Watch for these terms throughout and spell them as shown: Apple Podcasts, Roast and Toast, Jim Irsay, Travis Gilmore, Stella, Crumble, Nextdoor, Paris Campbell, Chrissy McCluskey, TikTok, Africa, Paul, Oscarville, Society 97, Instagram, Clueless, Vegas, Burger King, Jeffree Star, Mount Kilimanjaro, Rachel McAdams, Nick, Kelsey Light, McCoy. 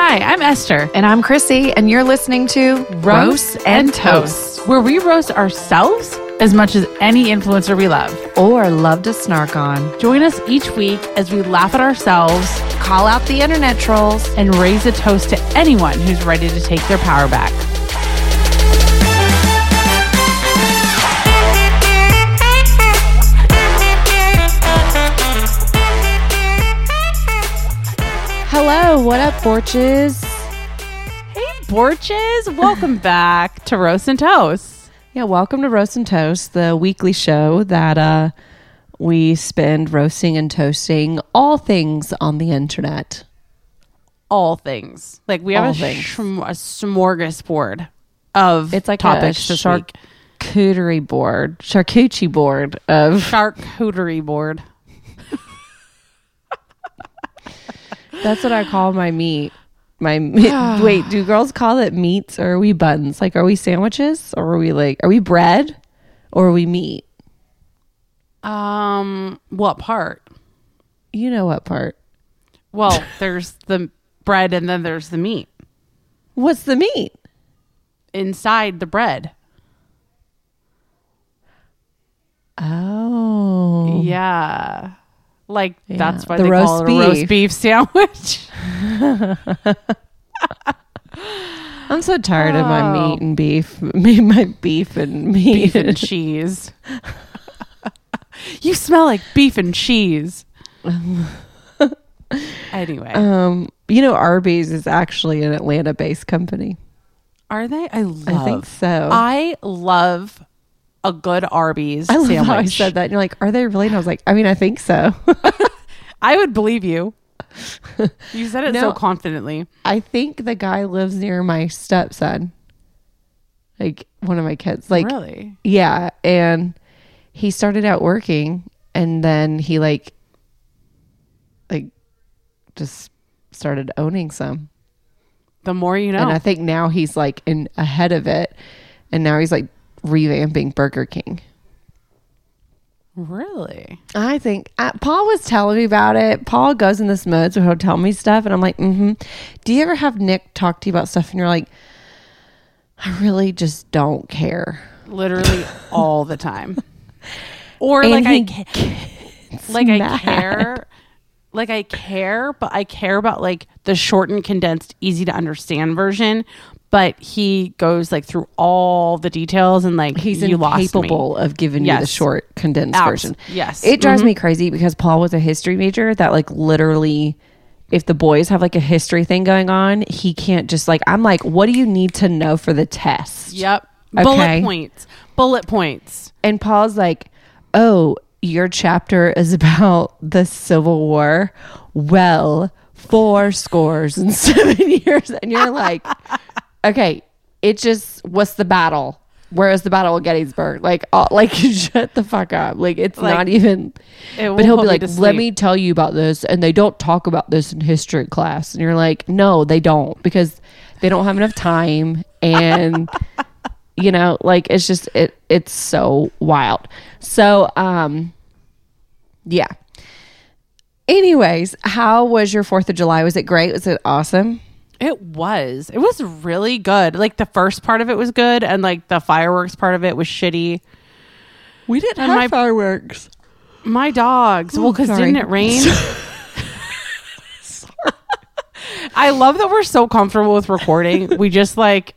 Hi, I'm Esther. And I'm Chrissy, and you're listening to Roast and Toast, where we roast ourselves as much as any influencer we love. Or love to snark on. Join us each week as we laugh at ourselves, call out the internet trolls, and raise a toast to anyone who's ready to take their power back. Hello, what up, Borches? Hey, Borches. Welcome back to Roast and Toast. Yeah, welcome to Roast and Toast, the weekly show that we spend roasting and toasting all things on the internet. All things. Like, we have a smorgasbord of topics this week. Charcuterie board. That's what I call my meat. Wait, do girls call it meats, or are we buns? Like, are we sandwiches, or are we bread, or are we meat? What part? You know what part? Well, there's the bread, and then there's the meat. What's the meat? Inside the bread. Oh. Yeah. Like, yeah. That's why they call it a roast beef sandwich. I'm so tired of my meat and beef. My beef and meat. Beef and cheese. You smell like beef and cheese. Anyway. You know, Arby's is actually an Atlanta-based company. Are they? I think so. I love a good Arby's sandwich. How I said that, and you're like, are they really? And I was like, I mean, I think so. I would believe you. You said it so confidently. I think the guy lives near my stepson, like one of my kids. Like, really? Yeah. And he started out working, and then he like just started owning some. The more you know. And I think now he's like ahead of it, and now he's like revamping Burger King. Really? I think Paul was telling me about it. Paul goes in this mode, so he'll tell me stuff, and I'm like, mm-hmm. Do you ever have Nick talk to you about stuff and you're like, I really just don't care? Literally all the time. Or and I care about like the short and condensed, easy to understand version. But he goes like through all the details, and like he's incapable of giving you the short, condensed version. Yes, it drives me crazy because Paul was a history major. That like literally, if the boys have like a history thing going on, he can't just like. I'm like, what do you need to know for the test? Yep, okay? Bullet points. And Paul's like, oh, your chapter is about the Civil War. Well, 467 years, and you're like. Okay, it just, what's the battle? Where is the Battle of Gettysburg? Like, shut the fuck up. Like, it's like, not even. But he'll be like, let me tell you about this. And they don't talk about this in history class. And you're like, no, they don't. Because they don't have enough time. And, you know, like, it's just, it's so wild. So, yeah. Anyways, how was your 4th of July? Was it great? Was it awesome? It was really good. Like, the first part of it was good, and like the fireworks part of it was shitty. We didn't have fireworks. My dogs. Oh, well, because didn't it rain? Sorry. I love that we're so comfortable with recording. We just like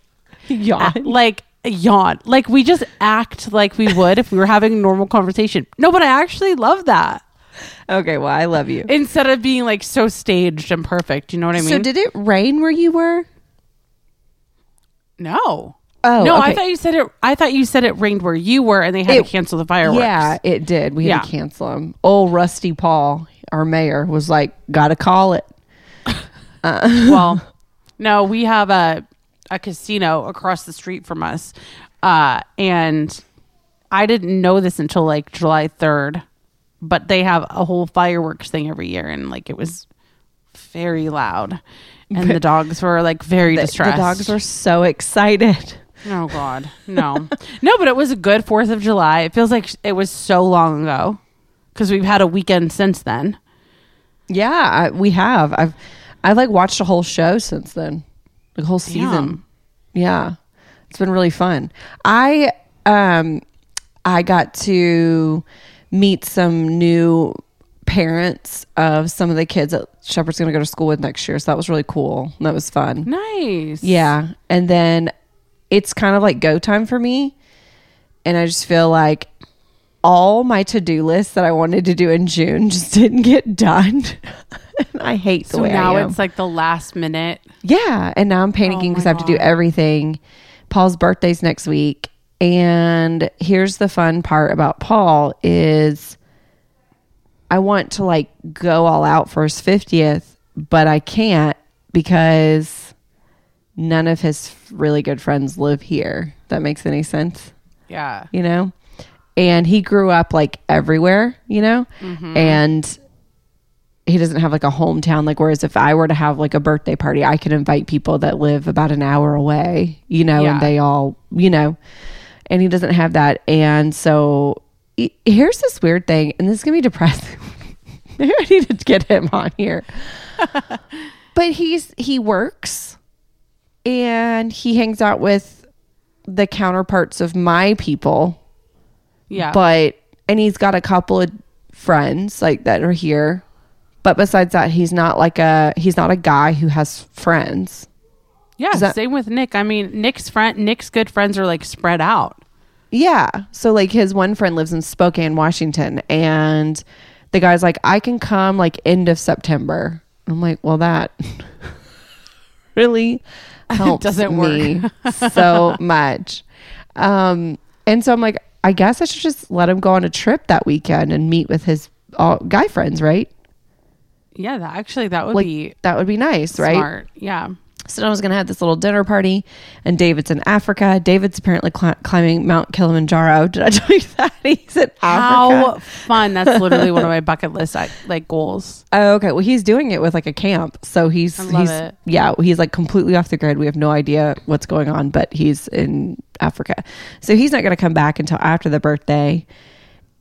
yawn. Like, we just act like we would if we were having a normal conversation. No, but I actually love that. Okay, well, I love you. Instead of being like so staged and perfect, you know what I mean? So did it rain where you were? No. Oh, no, okay. I thought you said it rained where you were, and they had to cancel the fireworks. Yeah, it did. We had to cancel them. Old Rusty Paul, our mayor, was like, "Gotta call it." Well, no, we have a casino across the street from us, and I didn't know this until like July 3rd. But they have a whole fireworks thing every year, and like it was very loud, and the dogs were like very distressed. The dogs were so excited. Oh God, no. No, but it was a good 4th of July. It feels like it was so long ago because we've had a weekend since then. Yeah, we have. I've I've like watched a whole show since then, like a whole season. Yeah. It's been really fun. I got to meet some new parents of some of the kids that Shepherd's going to go to school with next year. So that was really cool. That was fun. Nice. Yeah. And then it's kind of like go time for me. And I just feel like all my to-do list that I wanted to do in June just didn't get done. And I hate the way I am. So now it's like the last minute. Yeah. And now I'm panicking because I have to do everything. Paul's birthday's next week. And here's the fun part about Paul is I want to like go all out for his 50th, but I can't because none of his really good friends live here. If that makes any sense. Yeah. You know? And he grew up like everywhere, you know? Mm-hmm. And he doesn't have like a hometown. Like, whereas if I were to have like a birthday party, I could invite people that live about an hour away, you know, and they all, you know, and he doesn't have that. And so here's this weird thing, and this is going to be depressing. Maybe I need to get him on here. But he works and he hangs out with the counterparts of my people. Yeah. But, and he's got a couple of friends like that are here. But besides that, he's not a guy who has friends. Yeah. Same with Nick. I mean, Nick's good friends are like spread out. Yeah. So like his one friend lives in Spokane, Washington. And the guy's like, I can come like end of September. I'm like, well, that really helps doesn't me work. So much. And so I'm like, I guess I should just let him go on a trip that weekend and meet with his guy friends, right? Yeah, that would be nice, smart. Right? Smart, yeah. So I was going to have this little dinner party, and David's in Africa. David's apparently climbing Mount Kilimanjaro. Did I tell you that? He's in Africa. How fun. That's literally one of my bucket list like goals. Oh, okay. Well, he's doing it with like a camp. So he's yeah, he's like completely off the grid. We have no idea what's going on, but he's in Africa. So he's not going to come back until after the birthday.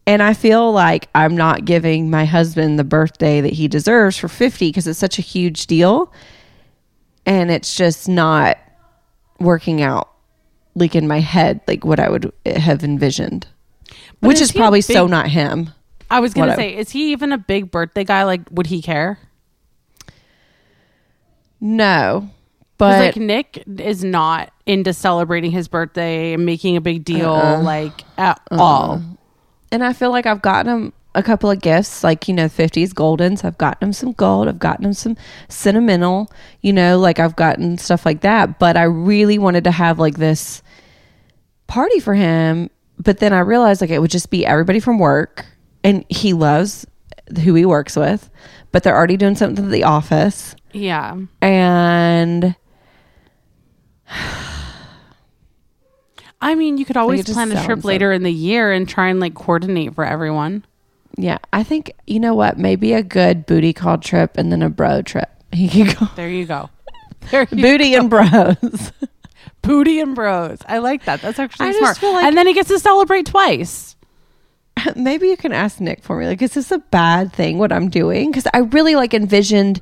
And I feel like I'm not giving my husband the birthday that he deserves for 50 because it's such a huge deal. And it's just not working out like in my head, like what I would have envisioned, but which is probably so not him. I was going to say, is he even a big birthday guy? Like, would he care? No, but like Nick is not into celebrating his birthday and making a big deal like at all. And I feel like I've gotten him a couple of gifts, like, you know, 50s goldens. I've gotten him some gold. I've gotten him some sentimental, you know, like I've gotten stuff like that. But I really wanted to have like this party for him. But then I realized like it would just be everybody from work. And he loves who he works with. But they're already doing something at the office. Yeah. And I mean, you could always plan a trip later in the year and try and like coordinate for everyone. Yeah. I think, you know what? Maybe a good booty call trip and then a bro trip. Here you go. There you go. Booty and bros. Booty and bros. I like that. That's actually smart. Just feel like, and then he gets to celebrate twice. Maybe you can ask Nick for me. Like, is this a bad thing, what I'm doing? Because I really like envisioned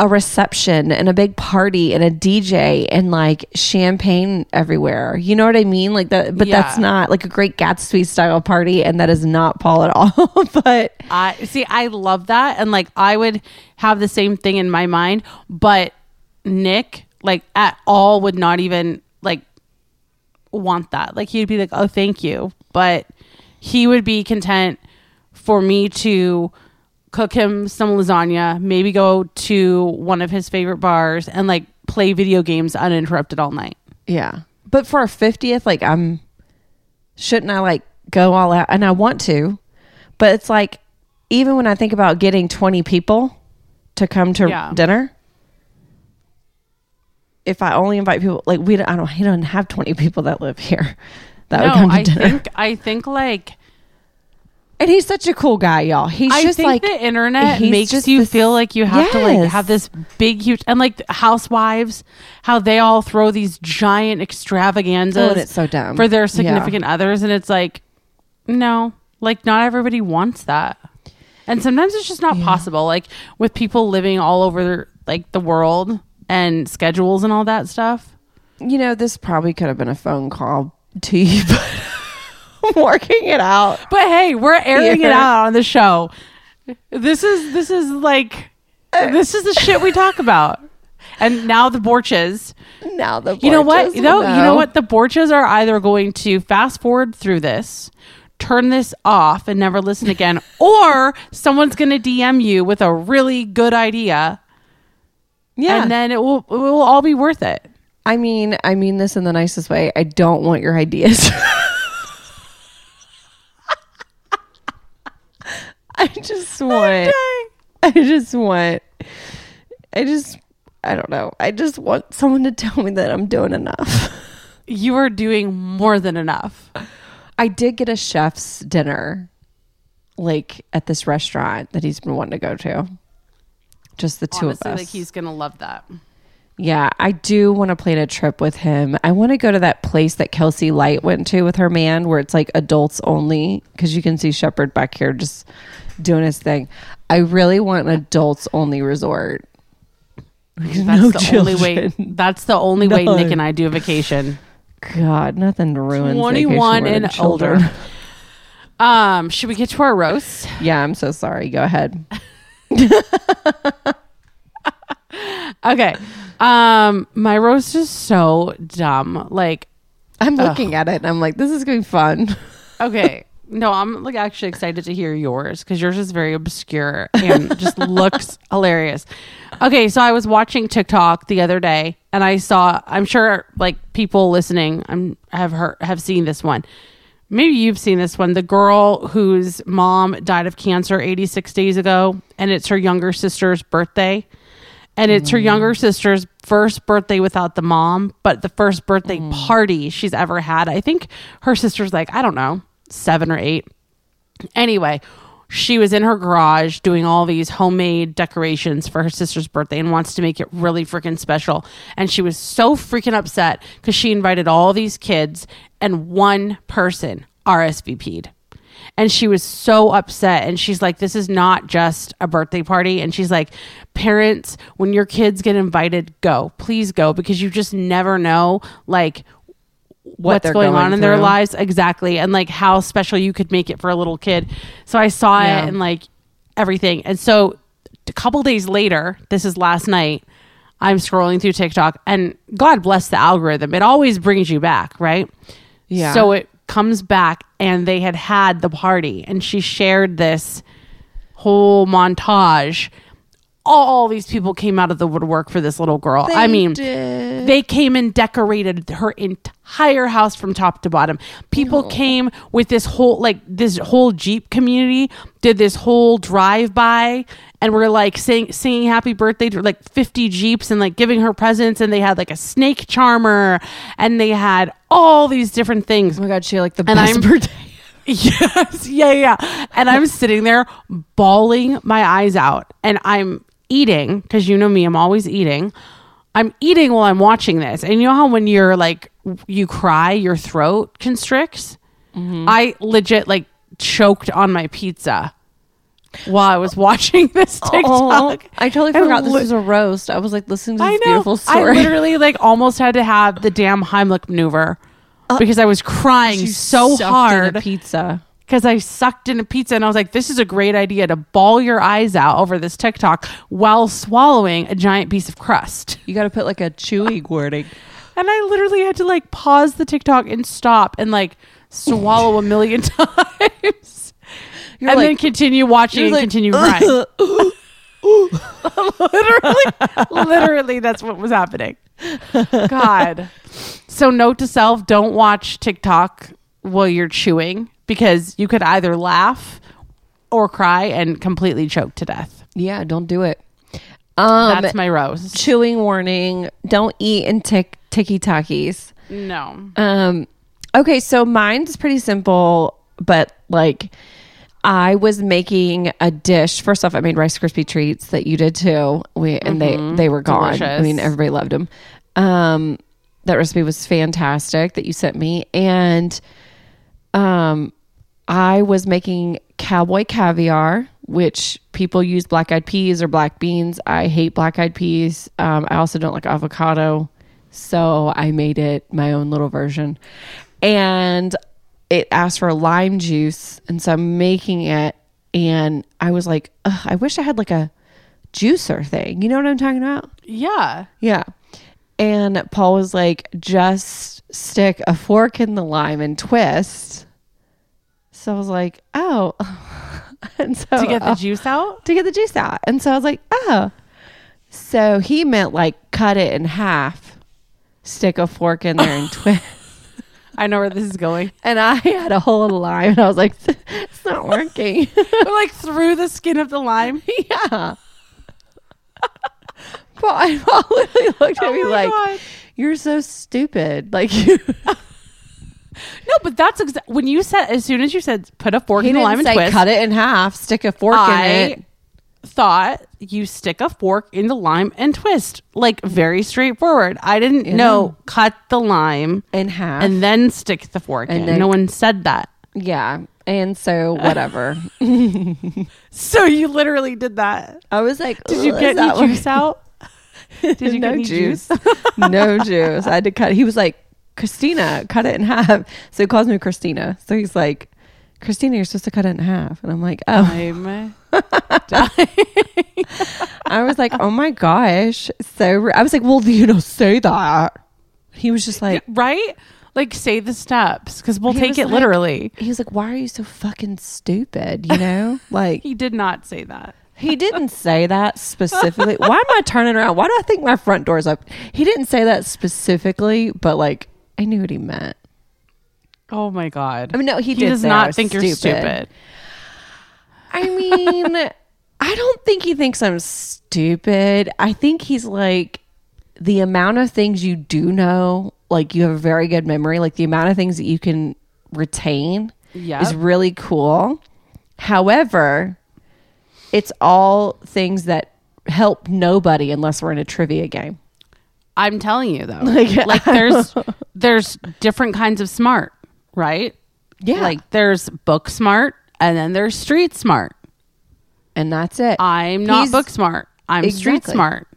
a reception and a big party and a DJ and like champagne everywhere. You know what I mean? Like that, but that's not like a Great Gatsby style party. And that is not Paul at all. But I see, I love that. And like, I would have the same thing in my mind, but Nick like at all would not even like want that. Like he'd be like, oh, thank you. But he would be content for me to cook him some lasagna, maybe go to one of his favorite bars and like play video games uninterrupted all night. Yeah. But for our 50th, like shouldn't I like go all out? And I want to, but it's like, even when I think about getting 20 people to come to dinner, if I only invite people, like he doesn't have 20 people that live here that would come to dinner. I think like, and he's such a cool guy, y'all. The internet makes you feel like you have to like have this big, huge, and like housewives, how they all throw these giant extravaganzas and it's so dumb for their significant others. And it's like, no, like not everybody wants that. And sometimes it's just not possible. Like with people living all over like the world and schedules and all that stuff. You know, this probably could have been a phone call to you, but I'm working it out. But hey, we're airing it out on the show. This is like, this is the shit we talk about. And now the Borches. You know what? You know what? The Borches are either going to fast forward through this, turn this off and never listen again, or someone's going to DM you with a really good idea. Yeah. And then it will all be worth it. I mean this in the nicest way. I don't want your ideas. I don't know. I just want someone to tell me that I'm doing enough. You are doing more than enough. I did get a chef's dinner, like at this restaurant that he's been wanting to go to. Just the two of us. Like, he's going to love that. Yeah, I do want to plan a trip with him. I want to go to that place that Kelsey Light went to with her man, where it's like adults only, because you can see Shepherd back here just doing his thing. I really want an adults only resort. That's the only way Nick and I do a vacation. God, nothing ruins 21 and older. Should we get to our roast? Yeah, I'm so sorry. Go ahead. Okay. My roast is so dumb. Like, I'm looking at it and I'm like, this is going to be fun. Okay. No, I'm like actually excited to hear yours, because yours is very obscure and just looks hilarious. Okay, so I was watching TikTok the other day and I saw, I'm sure like people listening have seen this one. Maybe you've seen this one. The girl whose mom died of cancer 86 days ago, and it's her younger sister's birthday. And it's her younger sister's first birthday without the mom, but the first birthday party she's ever had. I think her sister's like, I don't know, 7 or 8. Anyway, she was in her garage doing all these homemade decorations for her sister's birthday and wants to make it really freaking special. And she was so freaking upset because she invited all these kids and one person RSVP'd. And she was so upset. And she's like, this is not just a birthday party. And she's like, parents, when your kids get invited, go. Please go, because you just never know, like, what's going on in their lives. Exactly. And like how special you could make it for a little kid. So I saw it and like everything. And so a couple days later, this is last night, I'm scrolling through TikTok, and God bless the algorithm. It always brings you back, right? Yeah. So it comes back and they had the party, and she shared this whole montage. All these people came out of the woodwork for this little girl. They came and decorated her entire house from top to bottom. People came with this whole Jeep community, did this whole drive-by, and were like singing happy birthday to like 50 Jeeps and like giving her presents. And they had like a snake charmer, and they had all these different things. Oh my God, she had like the best birthday. Yes. Yeah. And I'm sitting there bawling my eyes out, and I'm eating, because you know me, I'm always eating. I'm eating while I'm watching this. And you know how when you're like, you cry, your throat constricts? Mm-hmm. I legit like choked on my pizza while I was watching this TikTok. Oh, I totally forgot this was a roast. I was like listening to this beautiful story. I literally like almost had to have the damn Heimlich maneuver because I was crying so hard. Because I sucked in a pizza, and I was like, this is a great idea to bawl your eyes out over this TikTok while swallowing a giant piece of crust. You got to put like a chewy wording. And I literally had to like pause the TikTok and stop and like swallow a million times. You're and like, then continue watching and like, continue crying. Literally, that's what was happening. God. So note to self, don't watch TikTok while you're chewing, because you could either laugh or cry and completely choke to death. Yeah, don't do it. That's my roast. Chewing warning. Don't eat in Tiki Takis. No. Okay, so mine's pretty simple, but like I was making a dish. First off, I made Rice Krispie treats that you did too. They were gone. Delicious. I mean, everybody loved them. That recipe was fantastic that you sent me. And I was making cowboy caviar, which people use black-eyed peas or black beans. I hate black-eyed peas. I also don't like avocado. So I made it my own little version. And it asked for lime juice. And so I'm making it. And I was like, ugh, I wish I had like a juicer thing. You know what I'm talking about? Yeah. Yeah. And Paul was like, just stick a fork in the lime and twist. So I was like, oh. And so, to get the juice out? To get the juice out. And so I was like, oh. So he meant like cut it in half, stick a fork in there and twist. I know where this is going. And I had a whole lime and I was like, it's not working. But like through the skin of the lime? Yeah. Paul literally looked at me like, God, you're so stupid. Like, no, but that's when you said, as soon as you said, put a fork in the lime and twist. Cut it in half, stick a fork in it. Thought you stick a fork in the lime and twist, like very straightforward. I didn't know cut the lime in half and then stick the fork in. Then, no one said that. Yeah. And so whatever. So you literally did that. I was like, did you get any juice out? Did you get any juice? No juice. I had to cut. He was like, Christina, cut it in half. So he calls me Christina. So he's like, Christina, you're supposed to cut it in half. And I'm like, oh. I'm dying. I was like, oh my gosh. So I was like, well, you know, say that. He was just like, right? Like, say the steps, because we'll take it like, literally. He was like, why are you so fucking stupid, you know? Like, he did not say that. He didn't say that specifically. Why am I turning around? Why do I think my front door's open? He didn't say that specifically, but, like, I knew what he meant. Oh, my God. I mean, no, he does not think you're stupid. I mean, I don't think he thinks I'm stupid. I think he's, like, the amount of things you do know, like you have a very good memory, like the amount of things that you can retain is really cool. However, it's all things that help nobody unless we're in a trivia game. I'm telling you though, like there's different kinds of smart, right? Yeah. Like there's book smart and then there's street smart. And that's it. I'm not book smart. I'm street smart.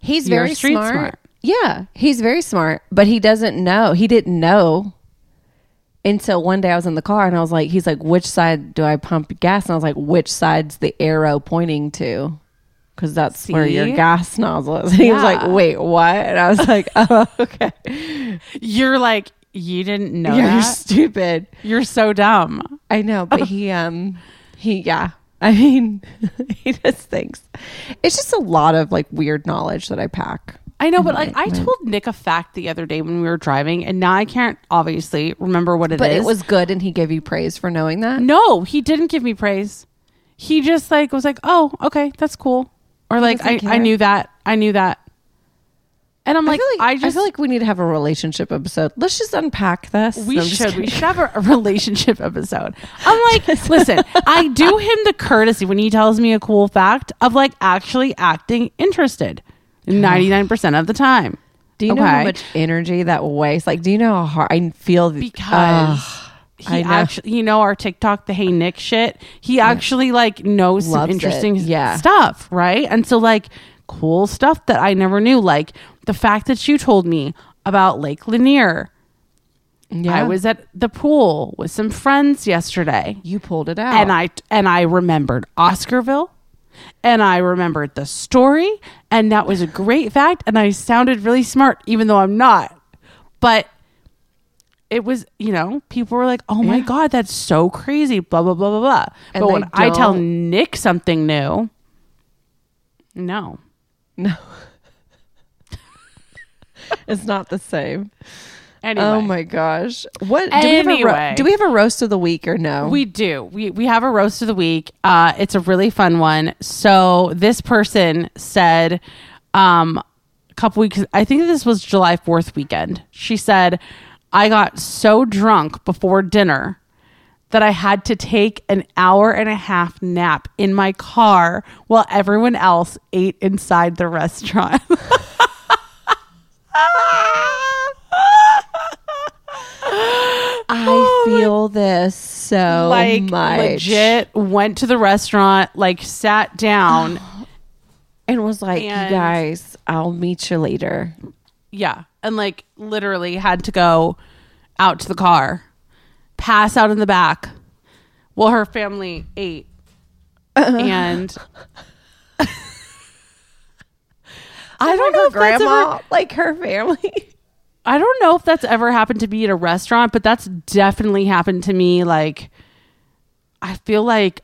He's very smart. Yeah, he's very smart, but he doesn't know. He didn't know until one day I was in the car and I was like, he's like, which side do I pump gas? And I was like, which side's the arrow pointing to? Because that's where your gas nozzle is. And he was like, wait, what? And I was like, oh, okay. You're like, you didn't know that? You're stupid. You're so dumb. I know, but he yeah. I mean, he just thinks. It's just a lot of like weird knowledge that I pack. I know, but like I told Nick a fact the other day when we were driving, and now I can't obviously remember what it is. But it was good, and he gave you praise for knowing that? No, he didn't give me praise. He just like was like, oh, okay, that's cool. Or like, I knew that. And I'm like, I feel like we need to have a relationship episode. Let's just unpack this. We should have a relationship episode. I'm like, listen, I do him the courtesy when he tells me a cool fact of like actually acting interested. 99% of the time. Do you know how much energy that wastes? Like, do you know how hard I feel? Because he actually, you know, our TikTok, the Hey Nick shit, he actually like knows some interesting stuff, right? And so like cool stuff that I never knew. Like the fact that you told me about Lake Lanier. Yeah. I was at the pool with some friends yesterday. You pulled it out. And I remembered Oscarville. And I remembered the story, and that was a great fact, and I sounded really smart, even though I'm not. But it was, you know, people were like, oh, my God, that's so crazy, blah, blah, blah, blah, blah. And but when I tell Nick something new, no. It's not the same. Anyway. Oh my gosh. What do we have a roast of the week or no? We do. We have a roast of the week. It's a really fun one. So this person said a couple weeks, I think this was July 4th weekend. She said, I got so drunk before dinner that I had to take an hour and a half nap in my car while everyone else ate inside the restaurant. I feel this so much. Legit went to the restaurant, sat down and was like, you guys, I'll meet you later. Yeah. And literally had to go out to the car, pass out in the back while her family ate. And I don't know if grandma, that's ever, her family. I don't know if that's ever happened to me at a restaurant, but that's definitely happened to me. I feel like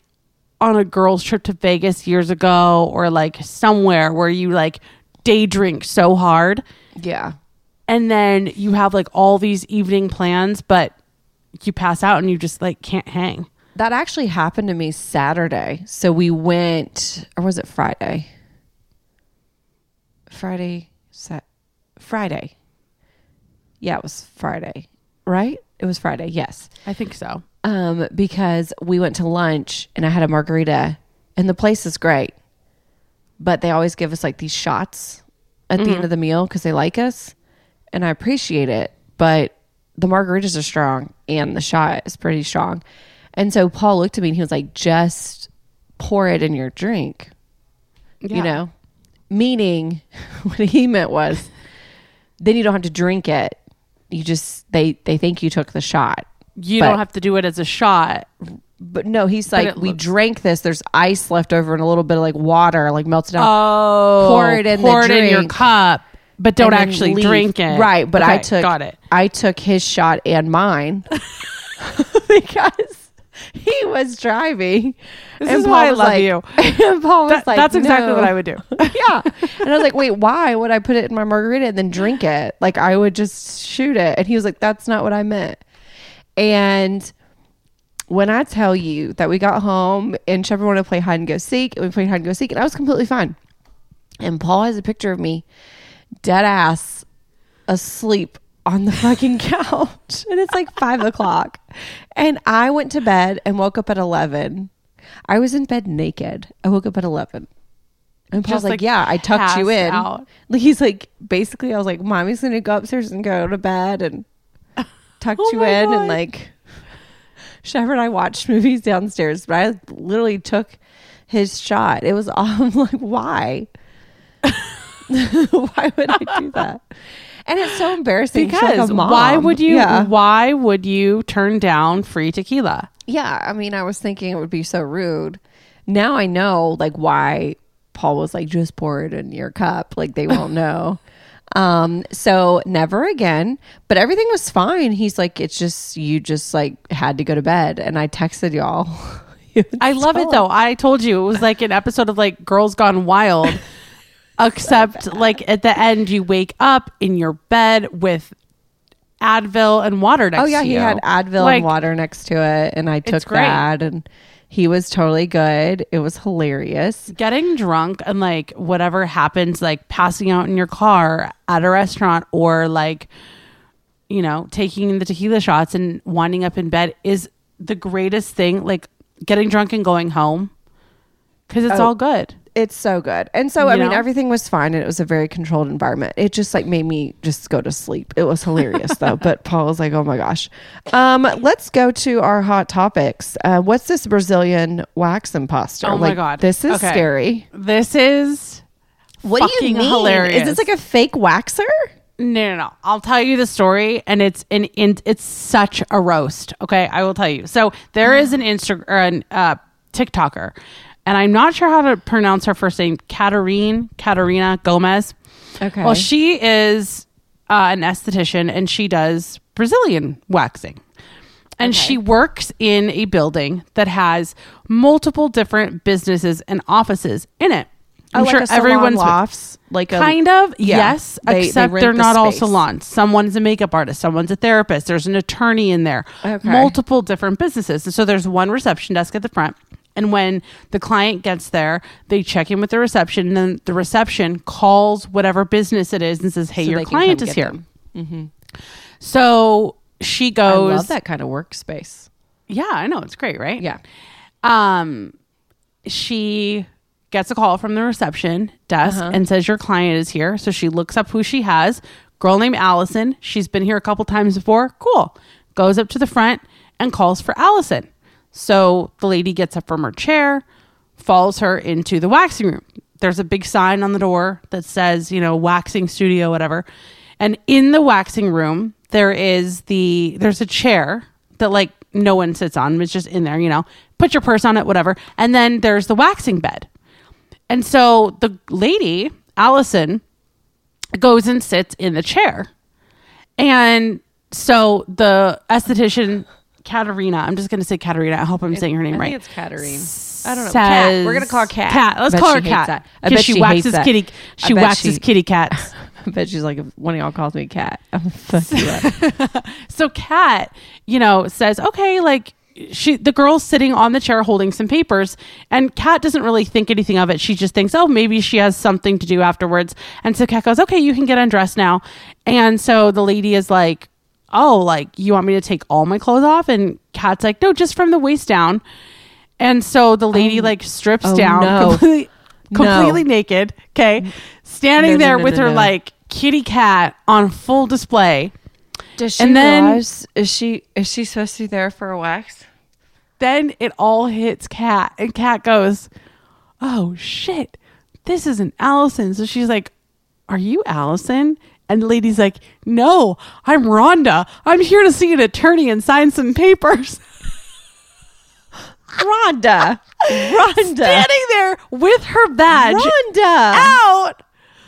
on a girls' trip to Vegas years ago, or somewhere where you day drink so hard. Yeah. And then you have all these evening plans, but you pass out and you just can't hang. That actually happened to me Saturday. So we went, or was it Friday? Friday. Yeah, it was Friday, right? It was Friday. Yes. I think so. Because we went to lunch and I had a margarita, and the place is great, but they always give us these shots at the end of the meal because they like us, and I appreciate it, but the margaritas are strong and the shot is pretty strong. And so Paul looked at me and he was like, just pour it in your drink, you know? Meaning what he meant was then you don't have to drink it. You just, they think you took the shot. You don't have to do it as a shot. But no, he's like, we drank this. There's ice left over and a little bit of water, melted down. Oh, pour it in your cup, but don't actually drink it. Right. But okay, I took his shot and mine because he was driving. This is why I love you. And Paul was like, that's exactly what I would do. Yeah. And I was like, wait, why would I put it in my margarita and then drink it? I would just shoot it. And he was like, that's not what I meant. And when I tell you that we got home and Shepherd wanted to play hide and go seek, and we played hide and go seek, and I was completely fine. And Paul has a picture of me dead ass asleep on the fucking couch. And it's 5 o'clock. And I went to bed and woke up at 11. I was in bed naked. I woke up at 11. And Paul's like, yeah, I tucked you in. Out. He's like, basically, I was like, mommy's going to go upstairs and go to bed and tucked you in. God. And Shepherd and I watched movies downstairs, but I literally took his shot. It was all, I'm like, why? Why would I do that? And it's so embarrassing. Because why would you turn down free tequila? Yeah. I mean, I was thinking it would be so rude. Now I know why Paul was just pour it in your cup. They won't know. So never again, but everything was fine. He's like, it's just, you just had to go to bed. And I texted y'all. I love it though. I told you it was an episode of Girls Gone Wild, except at the end you wake up in your bed with Advil and water next to you. Oh yeah. He had Advil and water next to it. And I took that and he was totally good. It was hilarious. Getting drunk and whatever happens, passing out in your car at a restaurant or taking the tequila shots and winding up in bed is the greatest thing. Getting drunk and going home because it's all good. It's so good. And so, I mean, everything was fine and it was a very controlled environment. It just made me just go to sleep. It was hilarious though. But Paul was like, oh my gosh. Let's go to our hot topics. What's this Brazilian wax imposter? Oh my God. This is scary. This is what do you mean? Hilarious. Is this a fake waxer? No. I'll tell you the story, and it's such a roast. Okay. I will tell you. So there is an Instagram or an TikToker. And I'm not sure how to pronounce her first name, Katerina Gomez. Okay. Well, she is an esthetician, and she does Brazilian waxing. And she works in a building that has multiple different businesses and offices in it. I'm sure everyone's lofts, kind of. Yeah, yes, except they're not all salons. Someone's a makeup artist. Someone's a therapist. There's an attorney in there. Okay. Multiple different businesses. And so there's one reception desk at the front. And when the client gets there, they check in with the reception, and then the reception calls whatever business it is and says, hey, your client is here. Mm-hmm. So she goes... I love that kind of workspace. Yeah, I know. It's great, right? Yeah. She gets a call from the reception desk and says, your client is here. So she looks up who she has. Girl named Allison. She's been here a couple times before. Cool. Goes up to the front and calls for Allison. So the lady gets up from her chair, follows her into the waxing room. There's a big sign on the door that says, you know, waxing studio, whatever. And in the waxing room, there's a chair that like no one sits on. It's just in there, you know, put your purse on it, whatever. And then there's the waxing bed. And so the lady, Allison, goes and sits in the chair. And so the esthetician, Katerina, I'm just going to say Katerina. I hope I'm saying her name right. I think it's Katerina. I don't know. Kat. We're going to call her Kat. Kat. Let's call her Kat. Because she waxes kitty. She waxes kitty cats. I bet she's like, if one of y'all calls me Kat, I'm going to fuck you up. So Kat, you know, says, okay, like, the girl's sitting on the chair holding some papers, and Kat doesn't really think anything of it. She just thinks, oh, maybe she has something to do afterwards. And so Kat goes, okay, you can get undressed now. And so the lady is like, oh, like, you want me to take all my clothes off? And Kat's like, no, just from the waist down. And so the lady strips down, no. completely naked. Okay. Standing there with her like kitty cat on full display. Does she realize, is she supposed to be there for a wax? Then it all hits Kat, and Kat goes, oh shit, this isn't Allison. So she's like, are you Allison? And the lady's like, no, I'm Rhonda. I'm here to see an attorney and sign some papers. Rhonda. Standing there with her badge. Rhonda.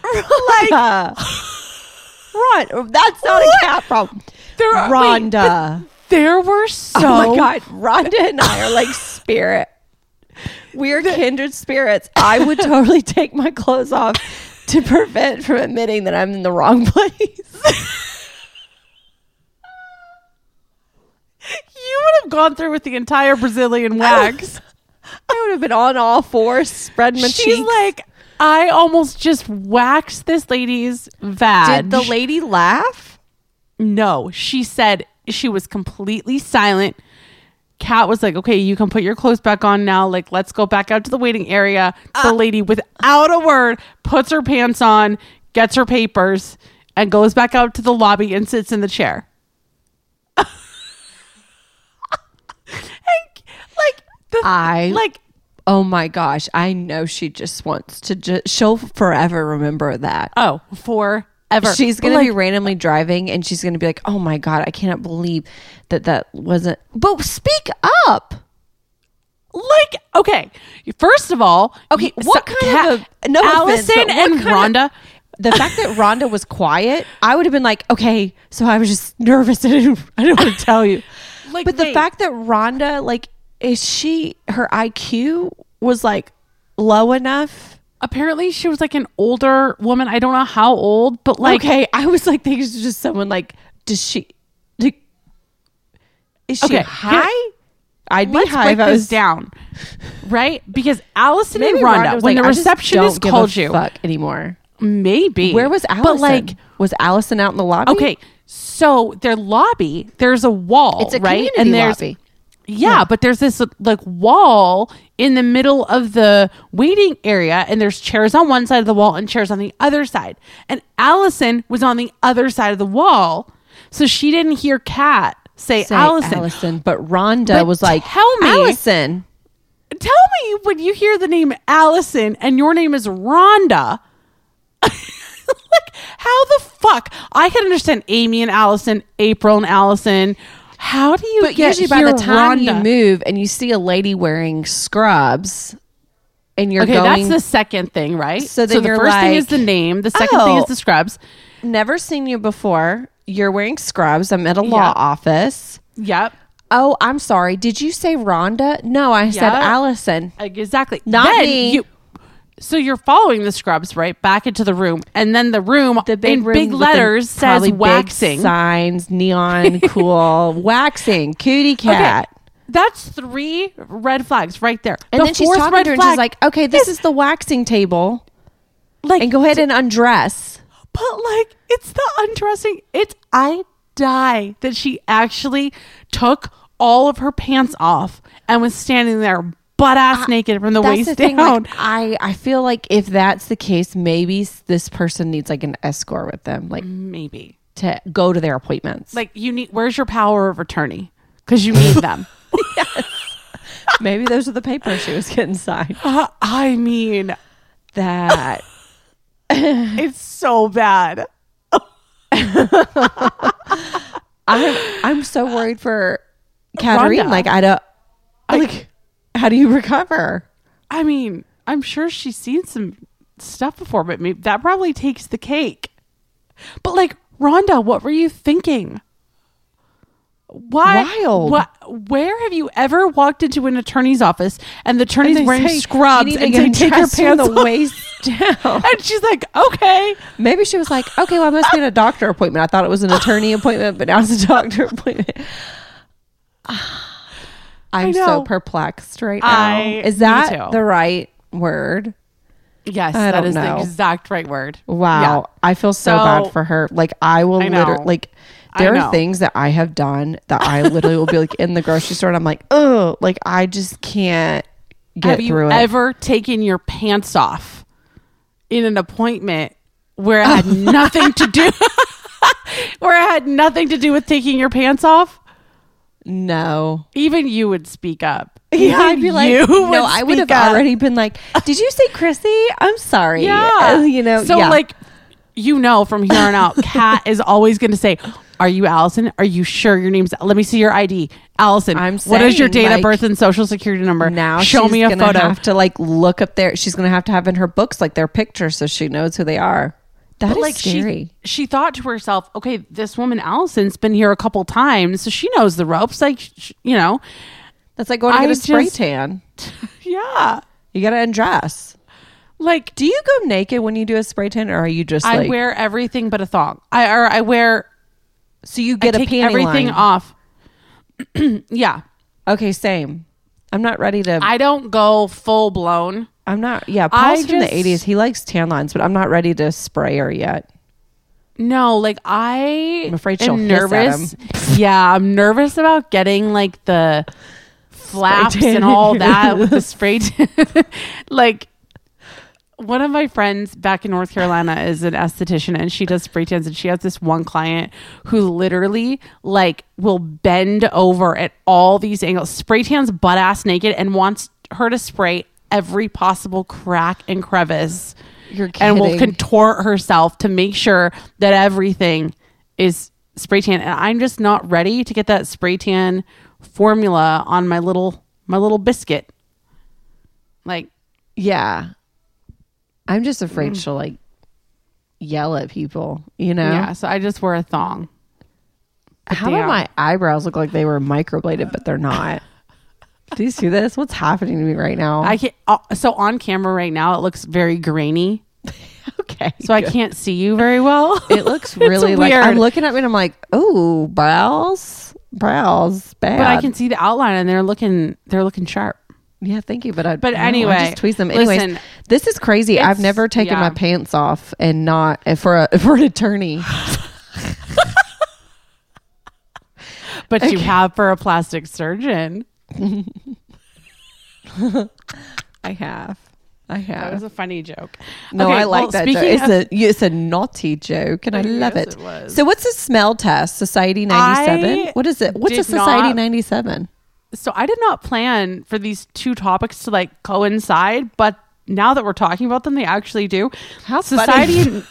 Rhonda. That's not a cat problem. Rhonda. Oh my God. Rhonda and I are like spirit. We're kindred spirits. I would totally take my clothes off to prevent from admitting that I'm in the wrong place. You would have gone through with the entire Brazilian wax. I would have been on all fours, spreading my cheeks. She's like, I almost just waxed this lady's vag. Did the lady laugh? No. She said she was completely silent. Kat was like, okay, you can put your clothes back on now. Like, let's go back out to the waiting area. The lady, without a word, puts her pants on, gets her papers, and goes back out to the lobby and sits in the chair. Oh my gosh, I know she just wants to she'll forever remember that. Oh, forever. She's going to be randomly driving, and she's going to be like, oh my God, I cannot believe that wasn't. But speak up. Like, okay, first of all. Okay, Rhonda. The fact that Rhonda was quiet, I would have been like, okay, so I was just nervous and I didn't want to tell you. The fact that Rhonda, like, her IQ was like low enough. Apparently she was like an older woman. I don't know how old, but like, okay, I was like, thinking she's just someone like, is she high? Here, I'd be high if I was down. Right? Because Allison and Rhonda, when like, the receptionist called you fuck anymore, maybe where was Allison? But like, was Allison out in the lobby? Okay. So their lobby, there's a wall, it's a right? And there's lobby. Yeah, but there's this like wall in the middle of the waiting area, and there's chairs on one side of the wall and chairs on the other side. And Allison was on the other side of the wall, so she didn't hear Kat say Allison. But Rhonda was like, "Tell me, Allison. Tell me when you hear the name Allison and your name is Rhonda." Like, how the fuck? I can understand Amy and Allison, April and Allison. How do you usually by the time Rhonda, you move and you see a lady wearing scrubs and you're that's the second thing, right? So the first thing is the name. The second thing is the scrubs. Never seen you before. You're wearing scrubs. I'm at a law office. Yep. Oh, I'm sorry. Did you say Rhonda? No, I said Allison. Exactly. Not me. So you're following the scrubs, right? Back into the room. And then the big room big letters says waxing. Big signs, neon, cool. Waxing, cootie cat. Okay. That's 3 red flags right there. And then she's talking to her and she's like, okay, this is the waxing table. Like, and go ahead and undress. But like, it's the undressing. I die that she actually took all of her pants off and was standing there butt ass naked from the waist down. Like, I feel like if that's the case, maybe this person needs like an escort with them, like maybe to go to their appointments. Like, where's your power of attorney? because you need them. Yes. Maybe those are the papers she was getting signed. I mean, that it's so bad. I'm so worried for Katerina. Like, I don't like. How do you recover? I mean, I'm sure she's seen some stuff before, but maybe that probably takes the cake. But like, Rhonda, what were you thinking? Why? Wild. What, where have you ever walked into an attorney's office and the attorney's and wearing scrubs and they take her pants from the waist down? And she's like, okay. Maybe she was like, okay, well, I must be in a doctor appointment. I thought it was an attorney appointment, but now it's a doctor appointment. I'm so perplexed right now. Is that the right word? Yes, that is the exact right word. Wow. Yeah. I feel so bad for her. Like, I literally, like, there are things that I have done that I literally will be like in the grocery store and I'm like, oh, like I just can't get through it. Have you ever taken your pants off in an appointment where it had nothing to do, where it had nothing to do with taking your pants off? No. Even you would speak up. Yeah, I'd be like, no, I would have already been like, did you say Chrissy? I'm sorry. Yeah. You know, so like, you know, from here on out, Kat is always going to say, are you Allison? Are you sure your name's? Let me see your ID. Allison, I'm saying, what is your date of birth and social security number? Now show me a photo. She's going to have to like look up there. She's going to have in her books like their pictures so she knows who they are. That but is like scary. She thought to herself, okay, this woman Allison's been here a couple times, so she knows the ropes. Like, you know, that's like going to get a spray tan. Yeah. You got to undress. Like, do you go naked when you do a spray tan, or are you just like... I wear everything but a thong. I wear... So you get I take a panty everything line. Off. Yeah. Okay, same. I'm not ready to... I don't go full blown. I'm not... Yeah, Paul's from the 80s. He likes tan lines, but I'm not ready to spray her yet. No, like I'm afraid she'll nervous. Hiss at him. Yeah, I'm nervous about getting like the flaps and all that with the spray tan. Like... One of my friends back in North Carolina is an esthetician and she does spray tans, and she has this one client who literally like will bend over at all these angles, spray tans butt ass naked, and wants her to spray every possible crack and crevice. You're kidding. And will contort herself to make sure that everything is spray tan. And I'm just not ready to get that spray tan formula on my little biscuit. Like, yeah. I'm just afraid she'll like yell at people, you know? Yeah, so I just wear a thong. But how do my eyebrows look like they were microbladed, but they're not? Do you see this? What's happening to me right now? I can't. So on camera right now, it looks very grainy. Okay. So good. I can't see you very well. It looks really weird. Like, I'm looking at me and I'm like, oh, brows, bad. But I can see the outline and they're looking sharp. Yeah, thank you. But anyway, I just tweeze them. Anyways, listen, this is crazy. I've never taken my pants off and not for an attorney. But okay. You have for a plastic surgeon. I have. That was a funny joke. No, okay, I like that joke. It's a naughty joke, and I love it. So, what's a smell test? Society 97. What is it? What's a Society 97? So I did not plan for these two topics to like coincide, but now that we're talking about them, they actually do. How Society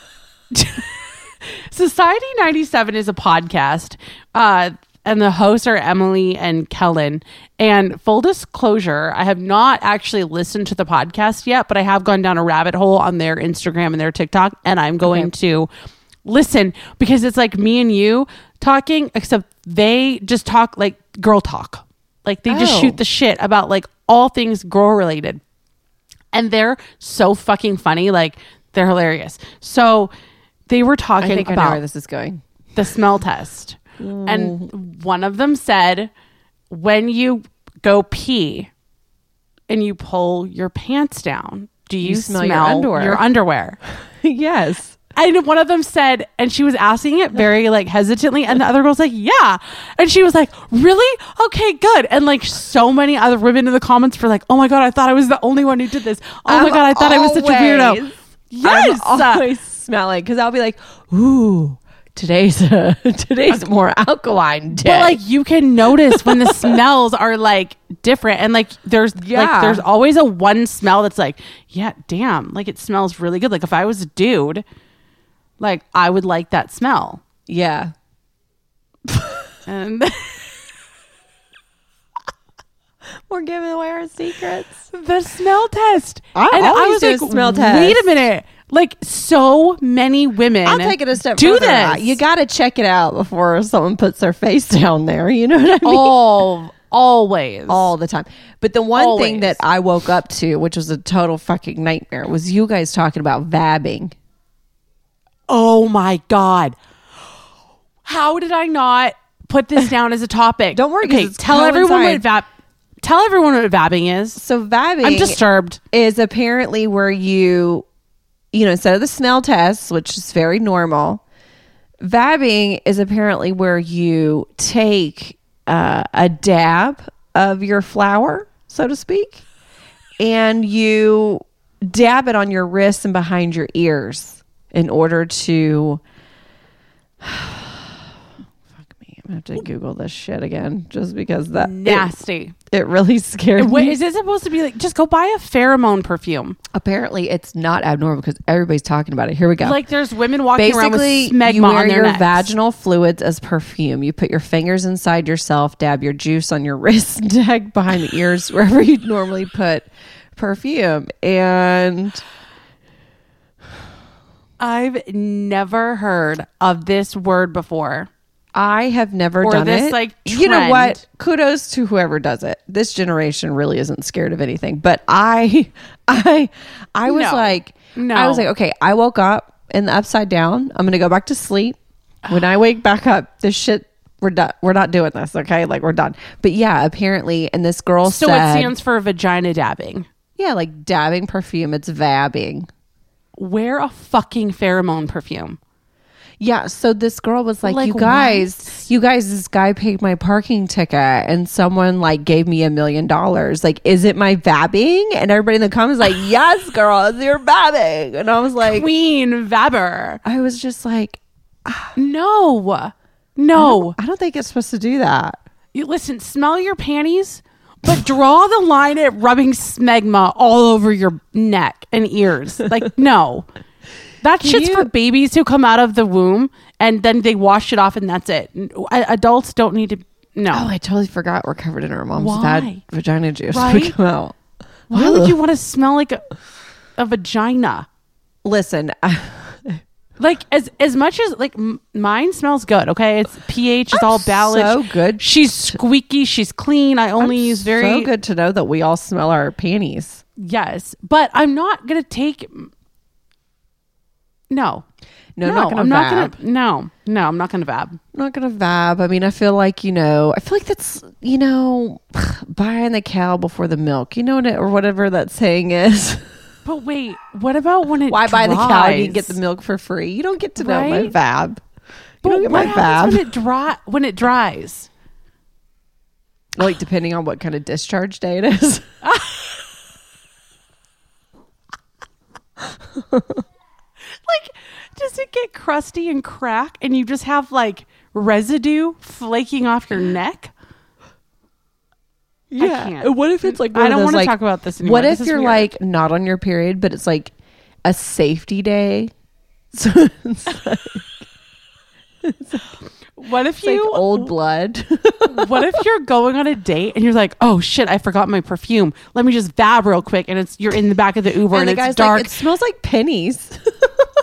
Society 97 is a podcast, and the hosts are Emily and Kellen. And full disclosure, I have not actually listened to the podcast yet, but I have gone down a rabbit hole on their Instagram and their TikTok, and I'm going to listen because it's like me and you talking, except they just talk like girl talk. Like they just shoot the shit about like all things girl related, and they're so fucking funny. Like they're hilarious. So they were talking I think about I know where this is going. The smell test, and one of them said, when you go pee and you pull your pants down, do you smell your underwear? Yes. And one of them said, and she was asking it very like hesitantly, and the other girl's like, yeah. And she was like, really? Okay, good. And like so many other women in the comments were like, oh my God, I thought I was the only one who did this. Oh my God, I thought I was such a weirdo. Yes. I always smell it because I'll be like, ooh, today's more alkaline day. But like you can notice when the smells are like different, and like there's always a one smell that's like, yeah, damn, like it smells really good. Like if I was a dude, like I would like that smell. Yeah. And we're giving away our secrets. The smell test. I was like, smell test. Wait a minute. Like so many women. I'll take it a step further. This. You got to check it out before someone puts their face down there. You know what I mean? Always. All the time. But the one thing that I woke up to, which was a total fucking nightmare, was you guys talking about vabbing. Oh my God. How did I not put this down as a topic? Don't worry. Okay, tell everyone what vabbing is. So vabbing, I'm disturbed, is apparently where you know, instead of the smell test, which is very normal, vabbing is apparently where you take a dab of your flower, so to speak, and you dab it on your wrists and behind your ears in order to... I have to Google this shit again just because that nasty. It really scared me. Is it supposed to be like, just go buy a pheromone perfume? Apparently it's not abnormal because everybody's talking about it. Here we go. Like there's women walking around with smegma on their necks. Basically, you wear your vaginal fluids as perfume. You put your fingers inside yourself, dab your juice on your wrist, dab behind the ears, wherever you'd normally put perfume. And... I've never heard of this word before. I have never done this, it. Like, trend. You know what? Kudos to whoever does it. This generation really isn't scared of anything. But I was like, okay, I woke up in the upside down. I'm gonna go back to sleep. When I wake back up, this shit, we're done. We're not doing this, okay? Like we're done. But yeah, apparently, and this girl said, so it stands for vagina dabbing. Yeah, like dabbing perfume. It's vabbing. Wear a fucking pheromone perfume. Yeah, so this girl was like you guys, this guy paid my parking ticket and someone like gave me $1 million. Like, is it my vabbing? And everybody in the comments like, yes, girl, it's your vabbing. And I was like, Queen Vabber. I was just like, no. I don't think it's supposed to do that. You listen, smell your panties, but draw the line at rubbing smegma all over your neck and ears. Like, no. That shit's for babies who come out of the womb and then they wash it off and that's it. Adults don't need to. No. Oh, I totally forgot we're covered in our mom's bad vagina juice. Right? We come out. Why would you want to smell like a vagina? Listen, like as much as like mine smells good. Okay, its pH is all balanced. So good. She's squeaky. She's clean. So good to know that we all smell our panties. Yes, but I'm not gonna take. I'm not gonna vab. I'm not gonna vab. I mean, I feel like that's, you know, buying the cow before the milk, you know, or whatever that saying is. But wait, what about when it why dries? Buy the cow and you get the milk for free? You don't get to know my vab. You don't get my vab. When it dries? Like, depending on what kind of discharge day it is. Like, does it get crusty and crack and you just have like residue flaking off your neck? Yeah. What if it's like, I don't want to talk about this anymore. What if you're like not on your period, but it's like a safety day? So it's like, what if you like old blood? What if you're going on a date and you're like, oh shit, I forgot my perfume. Let me just vab real quick, and you're in the back of the Uber and it's dark. Like, it smells like pennies.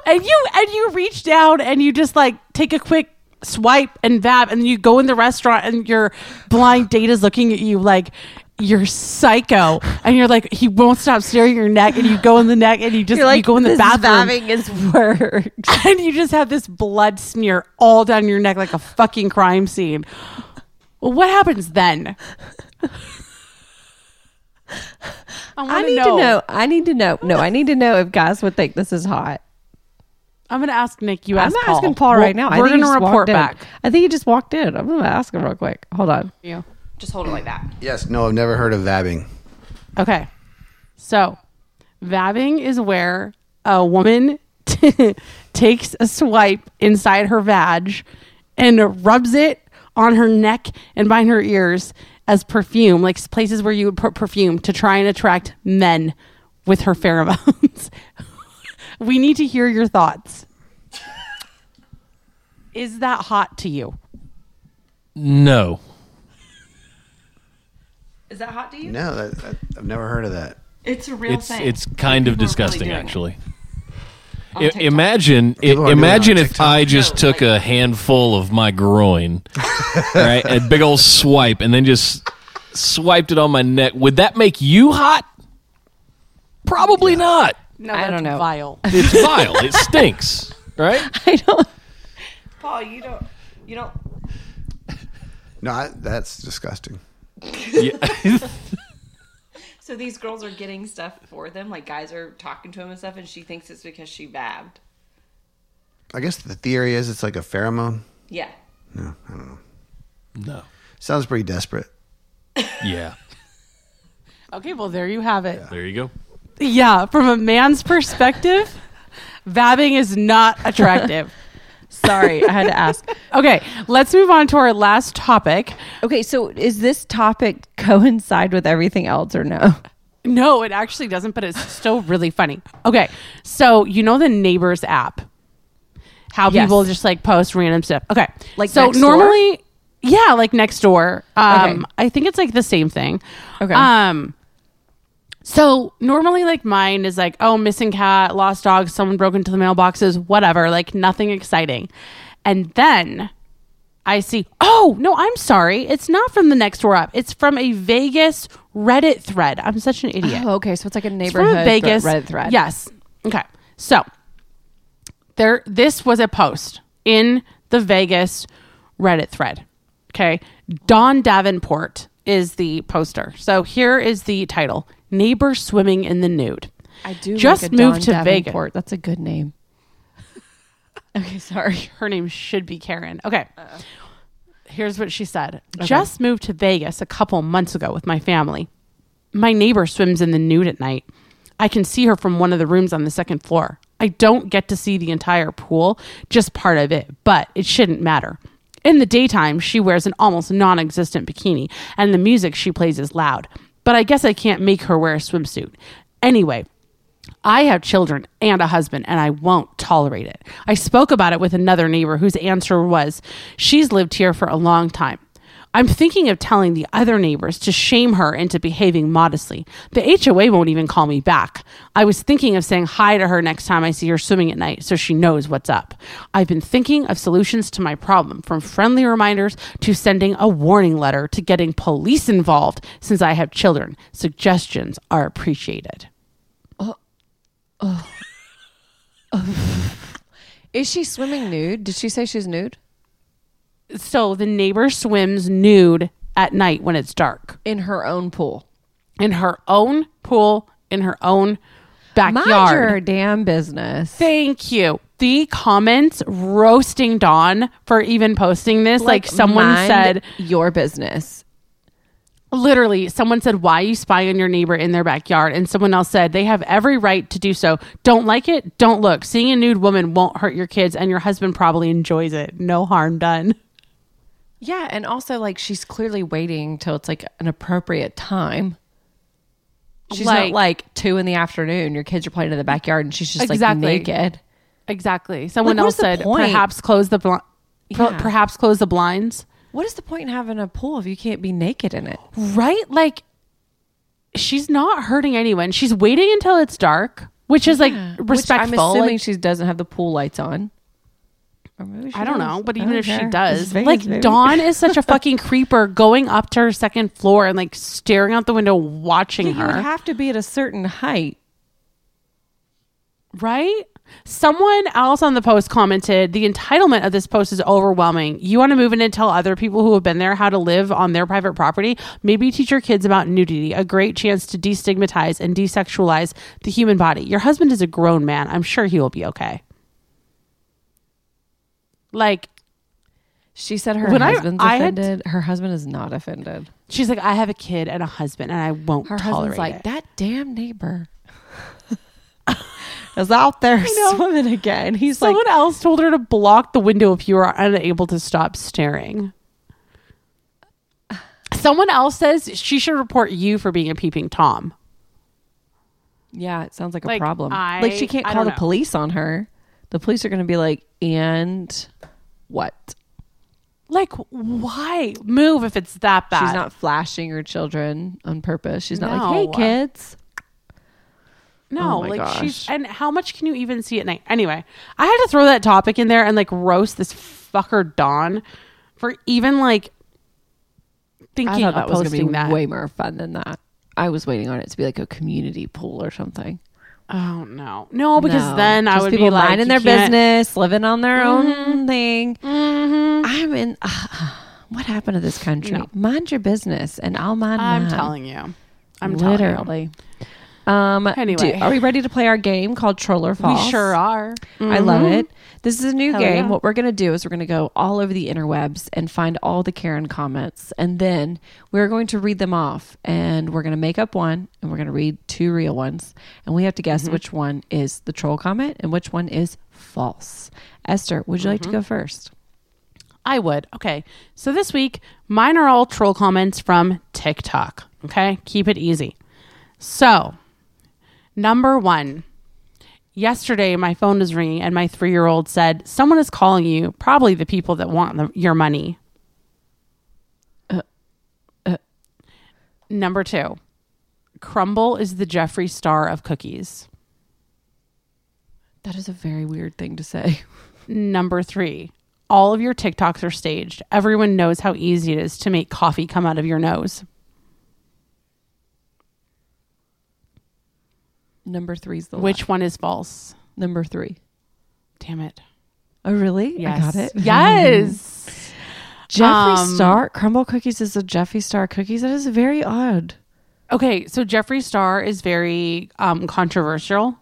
And you reach down and you just like take a quick swipe and vab, and you go in the restaurant and your blind date is looking at you like you're psycho, and you're like, he won't stop staring at your neck, and you go in the neck and you go in the bathroom. Vabbing is work. And you just have this blood smear all down your neck like a fucking crime scene. Well, what happens then? I need to know. No, I need to know if guys would think this is hot. I'm going to ask Nick. You ask Paul. I'm asking Paul right now. We're going to report back. I think he just walked in. I'm going to ask him real quick. Hold on. You just hold it like that. Yes. No, I've never heard of vabbing. Okay. So vabbing is where a woman takes a swipe inside her vag and rubs it on her neck and behind her ears as perfume, like places where you would put perfume to try and attract men with her pheromones. We need to hear your thoughts. Is that hot to you? No. Is that hot to you? No, I've never heard of that. It's a real thing. It's kind of disgusting, really, actually. Imagine if I just took a handful of my groin, right, a big old swipe, and then just swiped it on my neck. Would that make you hot? Probably not. No, I don't know. Vile. It's vile. It stinks, right? I don't. Paul, you don't. No, that's disgusting. Yeah. So these girls are getting stuff for them, like guys are talking to them and stuff, and she thinks it's because she babbed. I guess the theory is it's like a pheromone. Yeah. No, I don't know. No. Sounds pretty desperate. Yeah. Okay, well, there you have it. Yeah. There you go. Yeah, from a man's perspective, babbing is not attractive. Sorry, I had to ask. Okay, let's move on to our last topic. Okay, so is this topic coincide with everything else or no? No, it actually doesn't, but it's still really funny. Okay, so you know the Neighbors app? How people just like post random stuff. Okay, like so Nextdoor? Normally, yeah, like Nextdoor. Okay. I think it's like the same thing. Okay. So normally like mine is like, oh, missing cat, lost dog, someone broke into the mailboxes, whatever, like nothing exciting. And then I see, oh, no, I'm sorry. It's not from the Nextdoor app. It's from a Vegas Reddit thread. I'm such an idiot. Oh, okay. So it's like a neighborhood Vegas Reddit thread. Yes. Okay. So this was a post in the Vegas Reddit thread. Okay. Don Davenport is the poster. So here is the title. Neighbor swimming in the nude. I do just like moved to Davenport. Vegas. That's a good name. Okay, sorry. Her name should be Karen. Okay. Here's what she said. Okay. Just moved to Vegas a couple months ago with my family. My neighbor swims in the nude at night. I can see her from one of the rooms on the second floor. I don't get to see the entire pool, just part of it, but it shouldn't matter. In the daytime, she wears an almost non-existent bikini, and the music she plays is loud. But I guess I can't make her wear a swimsuit. Anyway, I have children and a husband, and I won't tolerate it. I spoke about it with another neighbor whose answer was, she's lived here for a long time. I'm thinking of telling the other neighbors to shame her into behaving modestly. The HOA won't even call me back. I was thinking of saying hi to her next time I see her swimming at night so she knows what's up. I've been thinking of solutions to my problem, from friendly reminders to sending a warning letter to getting police involved since I have children. Suggestions are appreciated. Is she swimming nude? Did she say she's nude? So the neighbor swims nude at night when it's dark. In her own pool, in her own backyard. Mind your damn business. Thank you. The comments roasting Dawn for even posting this. Like someone said, your business. Literally, someone said, why you spy on your neighbor in their backyard? And someone else said, they have every right to do so. Don't like it? Don't look. Seeing a nude woman won't hurt your kids, and your husband probably enjoys it. No harm done. Yeah, and also, like, she's clearly waiting till it's, like, an appropriate time. She's not, like, 2 p.m. Your kids are playing in the backyard, and she's just, like, naked. Exactly. Someone else said, perhaps close the blinds. What is the point in having a pool if you can't be naked in it? Right? Like, she's not hurting anyone. She's waiting until it's dark, which is, like, respectful. Which I'm assuming, like, she doesn't have the pool lights on. Or maybe she does. Know, but even if she does. Vegas, like, baby. Dawn is such a fucking creeper going up to her second floor and, like, staring out the window watching her. You would have to be at a certain height. Right? Someone else on the post commented, the entitlement of this post is overwhelming. You want to move in and tell other people who have been there how to live on their private property? Maybe teach your kids about nudity, a great chance to destigmatize and desexualize the human body. Your husband is a grown man. I'm sure he will be okay. Like, she said her husband's offended. Her husband is not offended. She's like, I have a kid and a husband, and I won't tolerate it. Her husband's like, that damn neighbor. is out there swimming again. He's someone else told her to block the window if you are unable to stop staring. Someone else says she should report you for being a peeping Tom. Yeah, it sounds like a problem. Like she can't call the police on her. The police are going to be like, and what? Like, why move if it's that bad? She's not flashing her children on purpose. She's not like, hey, kids. No, she's, and how much can you even see at night? Anyway, I had to throw that topic in there and like roast this fucker Don for even like thinking of posting that. Way more fun than that. I was waiting on it to be like a community pool or something. Oh no, because then I would be like, minding their business, living on their own thing. I'm in. What happened to this country? No. Mind your business, and I'll mind mine. I'm telling you, I'm literally. Anyway, are we ready to play our game called Troll or False? We sure are. I love it. This is a new game. Yeah. What we're going to do is we're going to go all over the interwebs and find all the Karen comments. And then we're going to read them off. And we're going to make up one. And we're going to read two real ones. And we have to guess which one is the troll comment and which one is false. Esther, would you like to go first? I would. Okay. So this week, mine are all troll comments from TikTok. Okay. Keep it easy. So, number one. Yesterday, my phone was ringing and my 3-year-old said, someone is calling you, probably the people that want your money. Number two, Crumble is the Jeffree Star of cookies. That is a very weird thing to say. Number three, all of your TikToks are staged. Everyone knows how easy it is to make coffee come out of your nose. Number three is the one. Which one is false? Number three. Damn it. Oh, really? Yes. I got it. Yes. Jeffree Star. Crumble cookies is a Jeffree Star cookies. That is very odd. Okay. So Jeffree Star is very controversial.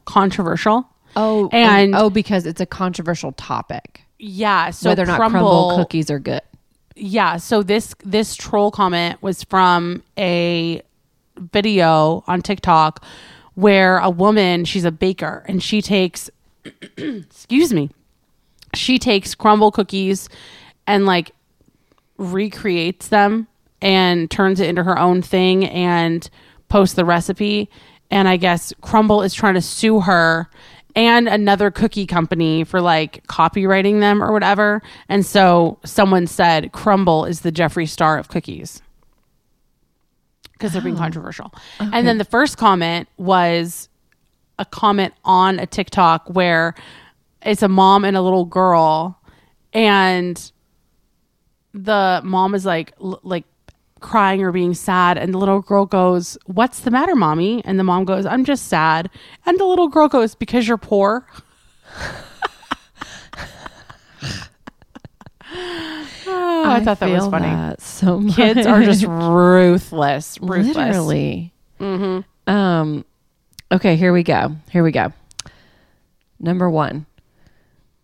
Oh. And because it's a controversial topic. Yeah. So whether or not Crumble cookies are good. Yeah. So this troll comment was from a video on TikTok where a woman, she's a baker, and she takes, she takes Crumble cookies and like recreates them and turns it into her own thing and posts the recipe. And I guess Crumble is trying to sue her and another cookie company for like copywriting them or whatever. And so someone said Crumble is the Jeffree Star of cookies. Because they're being controversial. Okay. And then the first comment was a comment on a TikTok where it's a mom and a little girl. And the mom is like crying or being sad. And the little girl goes, what's the matter, mommy? And the mom goes, I'm just sad. And the little girl goes, because you're poor. I thought that was funny. That so much. Kids are just ruthless. Literally. Mm-hmm. Okay, here we go. Number one.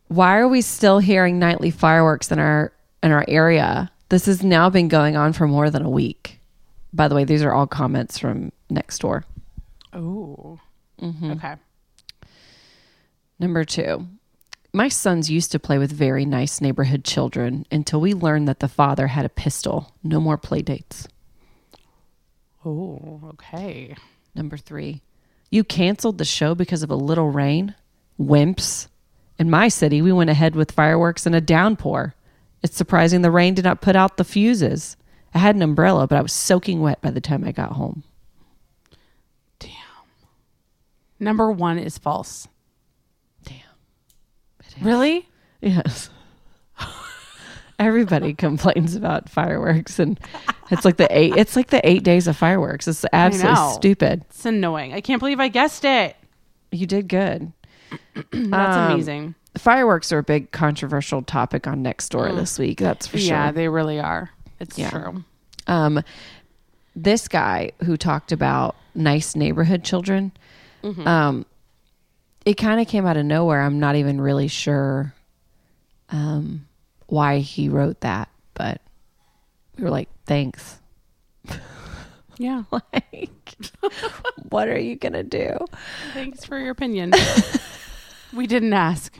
Why are we still hearing nightly fireworks in our area? This has now been going on for more than a week. By the way, these are all comments from Nextdoor. Oh. Mm-hmm. Okay. Number two. My sons used to play with very nice neighborhood children until we learned that the father had a pistol. No more play dates. Oh, okay. Number three. You canceled the show because of a little rain? Wimps. In my city, we went ahead with fireworks and a downpour. It's surprising the rain did not put out the fuses. I had an umbrella, but I was soaking wet by the time I got home. Damn. Number one is false. Really? Yes. Everybody complains about fireworks, and it's like the eight. It's like the 8 days of fireworks. It's absolutely stupid. It's annoying. I can't believe I guessed it. You did good. That's amazing. Fireworks are a big controversial topic on Nextdoor this week. That's for sure. Yeah, they really are. It's true. This guy who talked about nice neighborhood children. Mm-hmm. It kind of came out of nowhere. I'm not even really sure why he wrote that, but we were like, thanks. Yeah. What are you going to do? Thanks for your opinion. We didn't ask.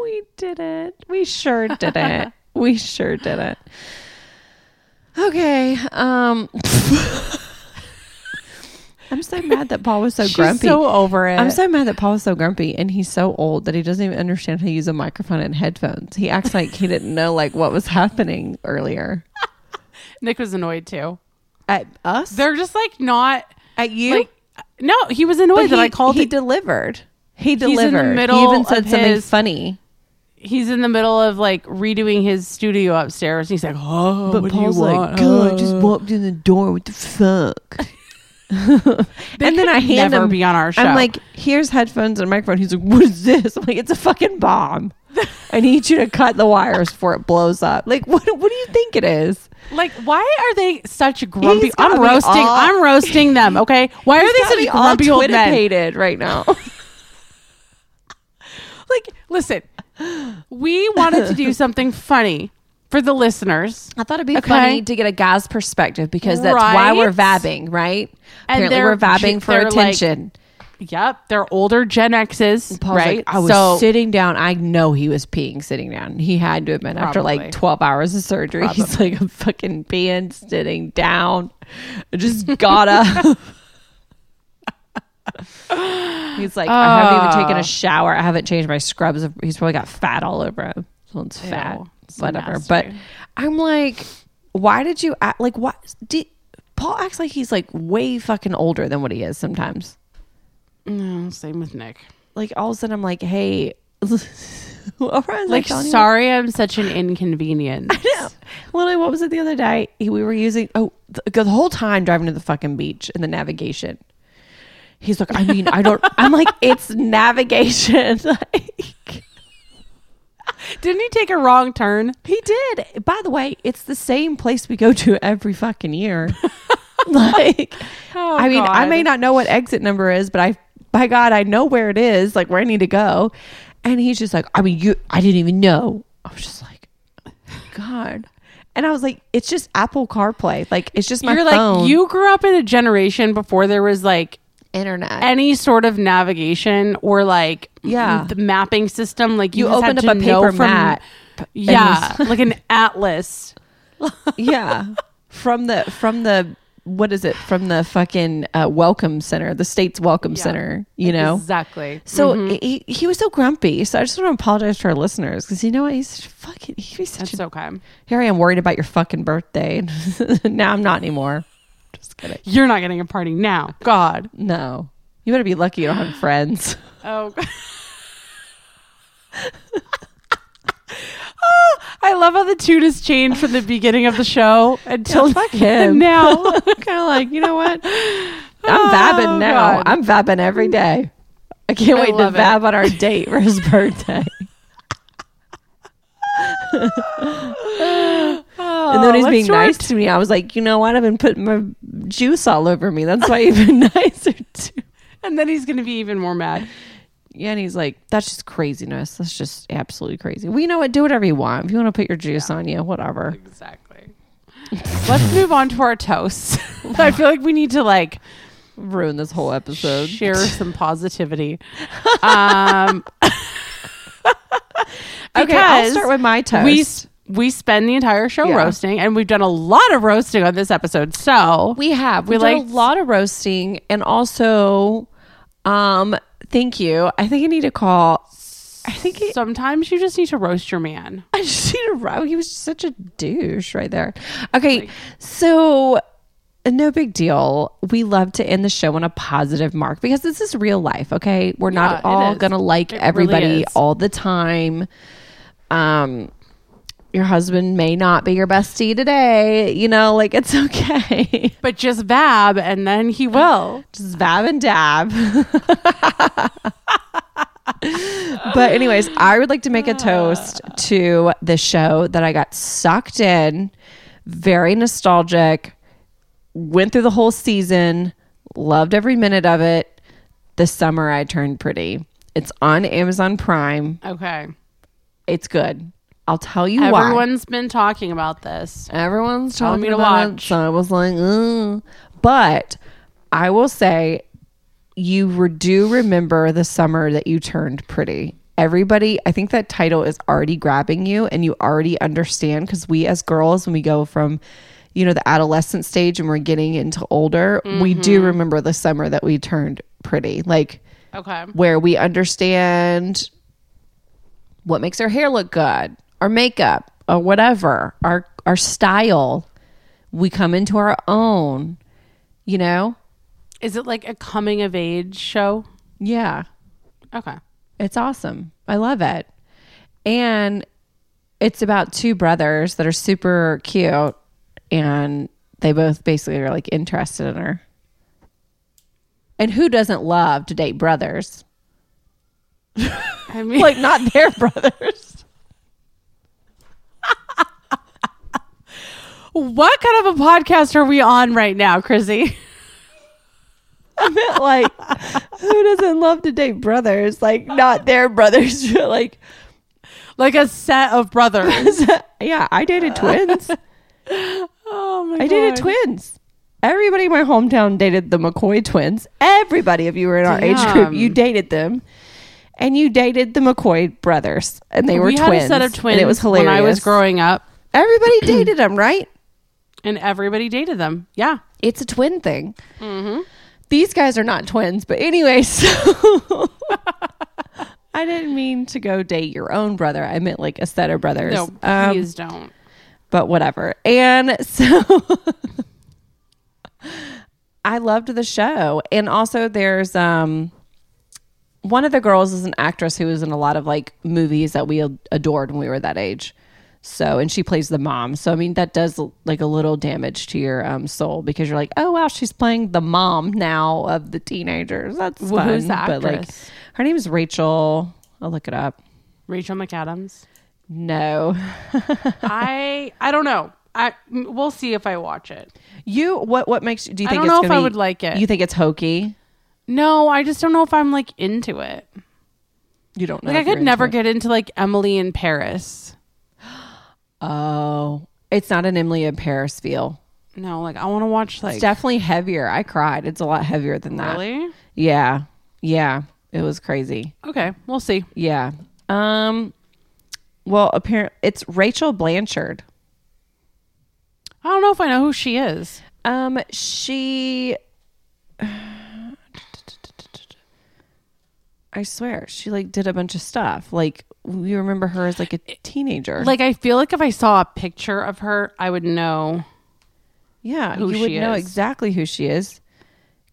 We did it. We sure did it. We sure did it. Okay. I'm so mad that Paul was so grumpy. She's so over it. I'm so mad that Paul was so grumpy, and he's so old that he doesn't even understand how to use a microphone and headphones. He acts like he didn't know like what was happening earlier. Nick was annoyed too. At us? They're just like not at you. Like, no, he was annoyed that I called. He delivered. He delivered. He's in the middle. He even said something funny. He's in the middle of like redoing his studio upstairs. He's like, oh, but what Paul's do you want? Like, God, I just walked in the door. What the fuck? And then I hand him. Be on our show. I'm like, here's headphones and a microphone. He's like, what is this? I'm like, it's a fucking bomb. I need you to cut the wires before it blows up. Like, what do you think it is? Like, why are they such grumpy? I'm roasting them. Okay, why are they such grumpy old men right now? Like, listen, we wanted to do something funny for the listeners. I thought it'd be funny to get a guy's perspective because that's why we're vabbing, right? And apparently we're vabbing for attention. Like, yep, they're older Gen X's, right? Like, I was sitting down. I know he was peeing sitting down. He had to have been after like 12 hours of surgery. Probably. He's like, I'm fucking peeing sitting down. I just got up. He's like, I haven't even taken a shower. I haven't changed my scrubs. He's probably got fat all over him. Someone's fat, whatever. Nasty. But I'm like, why did you act like what? Paul acts like he's like way fucking older than what he is sometimes. No, same with Nick. Like all of a sudden, I'm like, hey, like sorry, I'm such an inconvenience. I know. Literally, what was it the other day? We were using the whole time driving to the fucking beach and the navigation. He's like, I mean, I don't. I'm like, it's navigation. Like, didn't he take a wrong turn? He did. By the way, it's the same place we go to every fucking year. Like, oh, I mean, God. I may not know what exit number is, but by God, I know where it is, like where I need to go. And he's just like, I mean, I didn't even know. I was just like, God. And I was like, it's just Apple CarPlay. Like, it's just my phone. Like, you grew up in a generation before there was like internet, any sort of navigation or like the mapping system. Like you opened up a paper map, like an atlas. From the what is it? From the fucking welcome center, the state's welcome center. You know exactly. So he was so grumpy. So I just want to apologize to our listeners because you know what? He's fucking. He's such okay. Here I am worried about your fucking birthday. Now I'm not anymore. Just kidding. You're not getting a party now. God, no. You better be lucky you don't have friends. Oh. Oh, I love how the tune has changed from the beginning of the show until fuck him. Now, kind of like, you know what? I'm vabbing now. God. I'm vabbing every day. I can't wait to vab on our date for his birthday. And then he's being nice to me. I was like, you know what? I've been putting my juice all over me. That's why you've been nicer to. And then he's going to be even more mad. Yeah, and he's like, that's just craziness. That's just absolutely crazy. Well, you know what? Do whatever you want. If you want to put your juice on you, whatever. Exactly. Let's move on to our toasts. I feel like we need to like ruin this whole episode. Share some positivity. Okay, I'll start with my toast. We spend the entire show roasting, and we've done a lot of roasting on this episode. So we have. We did a lot of roasting, and also, thank you. I think I need to call. Sometimes you just need to roast your man. I just need to roast. He was just such a douche right there. Okay, so no big deal. We love to end the show on a positive mark because this is real life. Okay, we're not all gonna like everybody all the time. Your husband may not be your bestie today, you know, like it's okay. But just vab and then he will. Just vab and dab. But anyways, I would like to make a toast to the show that I got sucked in, very nostalgic, went through the whole season, loved every minute of it. The Summer I Turned Pretty. It's on Amazon Prime. Okay. It's good. I'll tell you why. Everyone's been talking about this. Everyone's telling me to watch. So I was like, but I will say you do remember the summer that you turned pretty. Everybody, I think that title is already grabbing you and you already understand, because we as girls, when we go from, you know, the adolescent stage and we're getting into older, mm-hmm. we do remember the summer that we turned pretty. Like, okay, where we understand what makes our hair look good, our makeup, or whatever, our style. We come into our own, you know? Is it like a coming of age show? Yeah. Okay. It's awesome. I love it. And it's about two brothers that are super cute, and they both basically are like interested in her. And who doesn't love to date brothers? I mean, like, not their brothers. What kind of a podcast are we on right now, Chrissy? I meant, like, who doesn't love to date brothers? Like, not their brothers, but like a set of brothers. Yeah, I dated twins. Oh my god, I dated twins. Everybody in my hometown dated the McCoy twins. Everybody, if you were in our age group, you dated them, and you dated the McCoy brothers, and they were twins. We had a set of twins, and it was hilarious. When I was growing up, everybody dated them, right? And everybody dated them. Yeah, it's a twin thing. Mm-hmm. These guys are not twins, but anyway, so I didn't mean to go date your own brother. I meant like a set of brothers. No, please don't. But whatever. And so I loved the show. And also there's one of the girls is an actress who was in a lot of like movies that we adored when we were that age. So, and she plays the mom. So, I mean, that does like a little damage to your soul, because you're like, oh wow, she's playing the mom now of the teenagers. That's fun. Who's the actress? But like, her name is Rachel. I'll look it up. Rachel McAdams. No, I don't know. We'll see if I watch it. What makes you? Do you think? I don't know if I would like it. You think it's hokey? No, I just don't know if I'm like into it. You don't know. Like, I could never get into like Emily in Paris. Oh, it's not an Emily in Paris feel. No, like I want to watch like... It's definitely heavier. I cried. It's a lot heavier than that. Really? Yeah. Yeah. It was crazy. Okay. We'll see. Yeah. Well, apparently it's Rachel Blanchard. I don't know if I know who she is. She... I swear, she like did a bunch of stuff. Like... We remember her as like a teenager. Like, I feel like if I saw a picture of her, I would know. Yeah, you would know exactly who she is,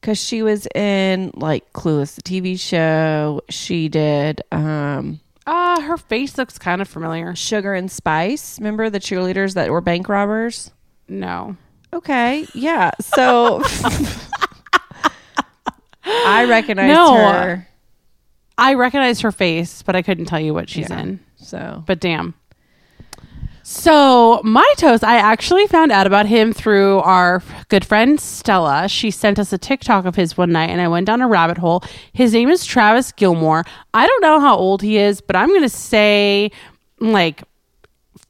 because she was in like Clueless, the TV show. She did. Her face looks kind of familiar. Sugar and Spice. Remember the cheerleaders that were bank robbers? No. Okay. Yeah. So I recognize her. I recognize her face, but I couldn't tell you what she's in. So, but damn. So my toast, I actually found out about him through our good friend Stella. She sent us a TikTok of his one night, and I went down a rabbit hole. His name is Travis Gilmore. I don't know how old he is, but I'm going to say like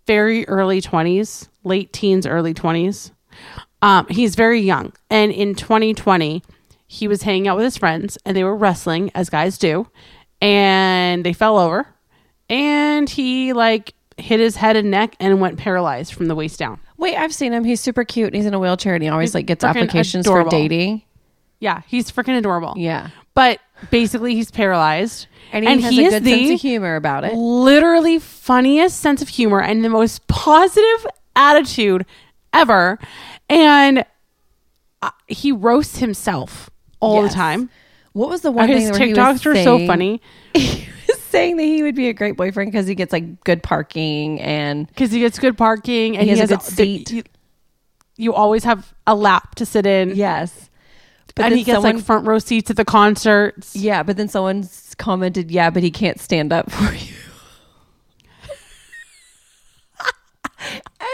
very early 20s, late teens, early 20s. He's very young. And in 2020, he was hanging out with his friends, and they were wrestling, as guys do. And they fell over, and he like hit his head and neck and went paralyzed from the waist down. Wait, I've seen him. He's super cute, and he's in a wheelchair, and he always like gets applications for dating. Yeah, he's freaking adorable. Yeah, but basically he's paralyzed, and he has a good sense of humor about it. Literally funniest sense of humor and the most positive attitude ever, and he roasts himself all the time. What was the one thing? His TikToks were so funny. He was saying that he would be a great boyfriend because he gets like good parking, and he has a good seat. You always have a lap to sit in. Yes, but and he gets like front row seats at the concerts. Yeah, but then someone's commented, "Yeah, but he can't stand up for you."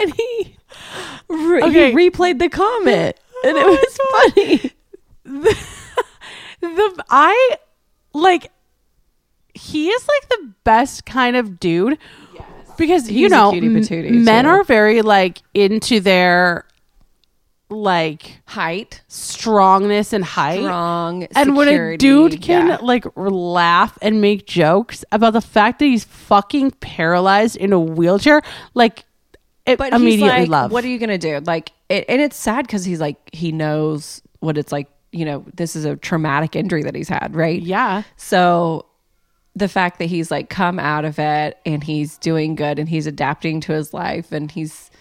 And he replayed the comment, and it was funny. He is like the best kind of dude. Yes. Because, you know, men are very like into their like height, strongness and height, strong security. And when a dude can like laugh and make jokes about the fact that he's fucking paralyzed in a wheelchair, like it but immediately he's like, love. What are you gonna do? Like, and it's sad because he's like, he knows what it's like. You know, this is a traumatic injury that he's had, right? Yeah. So the fact that he's like come out of it and he's doing good and he's adapting to his life and he's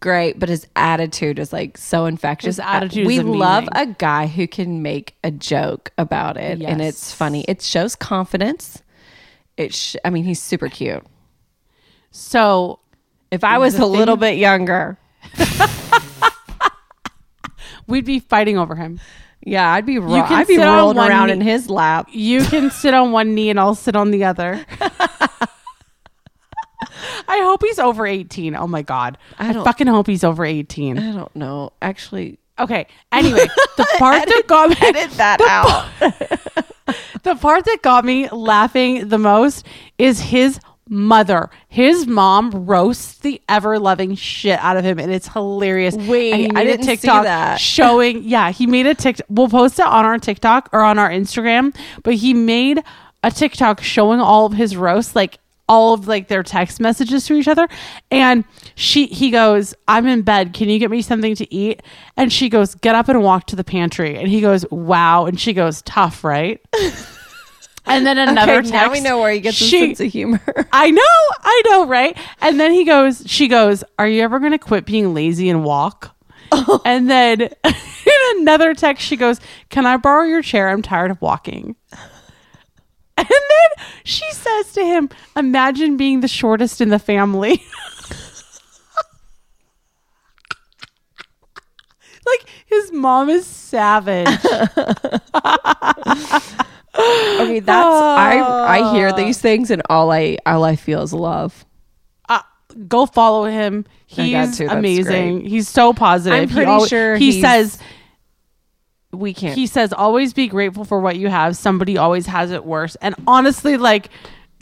great, but his attitude is like so infectious. His attitude we love a guy who can make a joke about it. Yes. And it's funny. It shows confidence. I mean, he's super cute. So if I was a little bit younger, we'd be fighting over him. Yeah, I'd be rolling around in his lap. You can sit on one knee and I'll sit on the other. I hope he's over 18. Oh my God. I fucking hope he's over 18. I don't know. Actually. Okay. Anyway, the part that got me. Edit that out. The part that got me laughing the most is his mother. His mom roasts the ever loving shit out of him, and it's hilarious. Wait, and he made I didn't a TikTok see that. Showing. Yeah, he made a TikTok. We'll post it on our TikTok or on our Instagram, but he made a TikTok showing all of his roasts, like all of like their text messages to each other, and he goes, I'm in bed, can you get me something to eat? And she goes, get up and walk to the pantry. And he goes, wow. And she goes, tough, right? And then another text. Now we know where he gets his sense of humor. I know, right? And then she goes, are you ever going to quit being lazy and walk? Oh. And then in another text, she goes, can I borrow your chair? I'm tired of walking. And then she says to him, imagine being the shortest in the family. Like, his mom is savage. Okay, that's I hear these things and all I feel is love. Go follow him. He's amazing. Great. He's so positive. I'm pretty sure he says we can't. He says always be grateful for what you have. Somebody always has it worse. And honestly, like,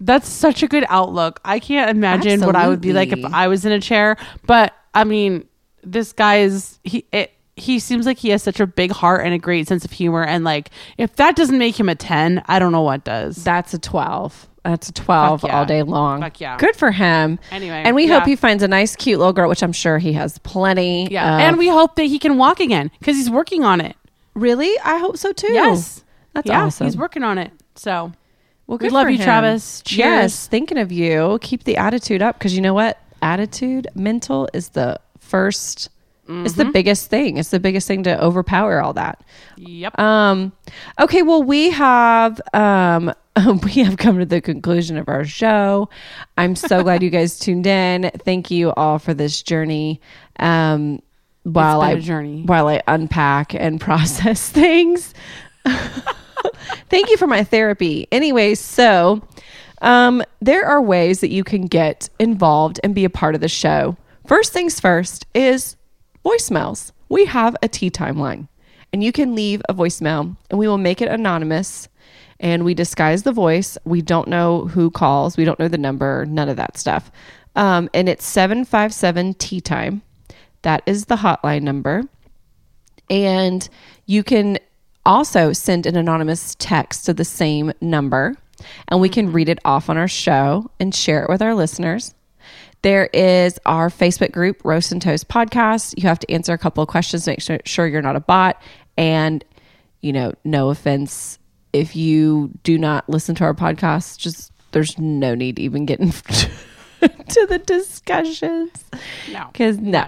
that's such a good outlook. I can't imagine Absolutely. What I would be like if I was in a chair. But I mean, this guy is he seems like he has such a big heart and a great sense of humor. And like, if that doesn't make him a 10, I don't know what does. That's a 12. That's a 12 all day long. Fuck yeah. Good for him. Anyway. And we hope he finds a nice, cute little girl, which I'm sure he has plenty. Yeah. And we hope that he can walk again because he's working on it. Really? I hope so too. Yes. That's awesome. He's working on it. So well, good we love for you, him. Travis. Cheers. Yes. Thinking of you. Keep the attitude up because you know what? Attitude, mental is the first... Mm-hmm. It's the biggest thing. It's the biggest thing to overpower all that. Yep. Okay. Well, we have come to the conclusion of our show. I'm so glad you guys tuned in. Thank you all for this journey. While I unpack and process things. Thank you for my therapy. Anyway, so there are ways that you can get involved and be a part of the show. First things first is voicemails. We have a tea time line and you can leave a voicemail and we will make it anonymous and we disguise the voice. We don't know who calls. We don't know the number, none of that stuff. And it's 757 tea time. That is the hotline number. And you can also send an anonymous text to the same number and we can read it off on our show and share it with our listeners. There is our Facebook group, Roast and Toast Podcast. You have to answer a couple of questions to make sure you're not a bot. And, you know, no offense, if you do not listen to our podcast, just there's no need to even get to the discussions. No.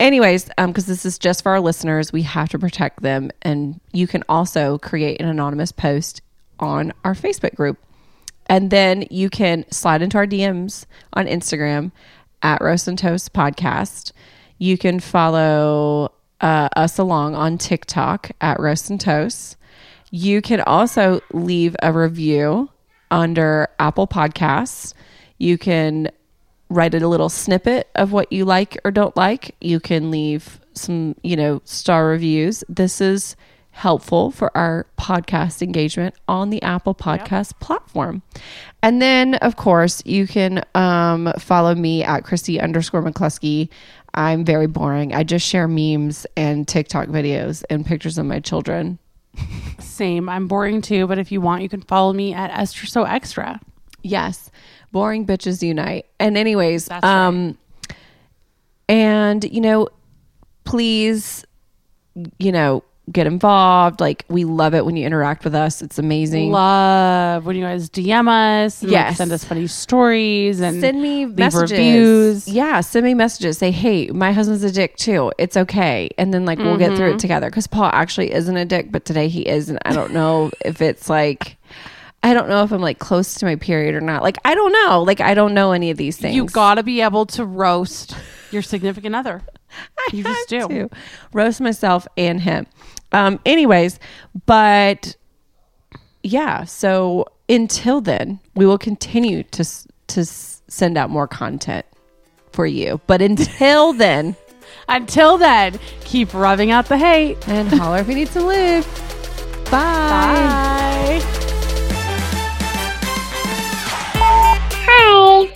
Anyways, because this is just for our listeners, we have to protect them. And you can also create an anonymous post on our Facebook group. And then you can slide into our DMs on Instagram at Roast and Toast Podcast. You can follow us along on TikTok at Roast and Toast. You can also leave a review under Apple Podcasts. You can write a little snippet of what you like or don't like. You can leave some, star reviews. This is helpful for our podcast engagement on the Apple Podcast platform. And then, of course, you can follow me at Christy_McCluskey. I'm very boring. I just share memes and TikTok videos and pictures of my children. Same. I'm boring too, but if you want, you can follow me at Esther So Extra. Yes. Boring bitches unite. And anyways, that's right. And you know, please, you know, get involved. Like, we love it when you interact with us. It's amazing. Love when you guys DM us. And, yes, like, send us funny stories and send me messages. Reviews. Yeah, send me messages. Say, hey, my husband's a dick too. It's okay. And then, like, we'll get through it together. Because Paul actually isn't a dick, but today he is, and I don't know if it's like, I don't know if I'm like close to my period or not. Like, I don't know. Like, I don't know any of these things. You gotta be able to roast your significant other. You just do. To roast myself and him. Anyways, but yeah, so until then, we will continue to send out more content for you. But until then, keep rubbing out the hate and holler if you need to live. Bye. Bye. Hi.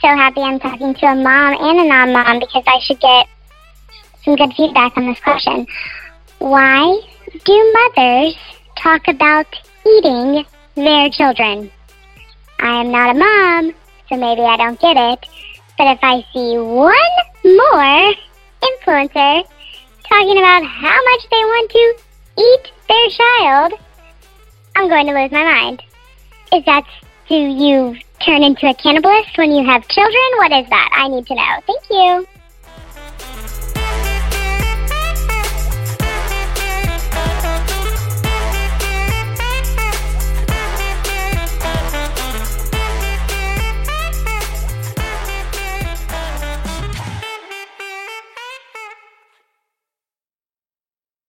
So happy I'm talking to a mom and a non-mom, because I should get some good feedback on this question. Why do mothers talk about eating their children? I am not a mom, so maybe I don't get it. But if I see one more influencer talking about how much they want to eat their child, I'm going to lose my mind. Is that, do you turn into a cannibalist when you have children? What is that? I need to know. Thank you.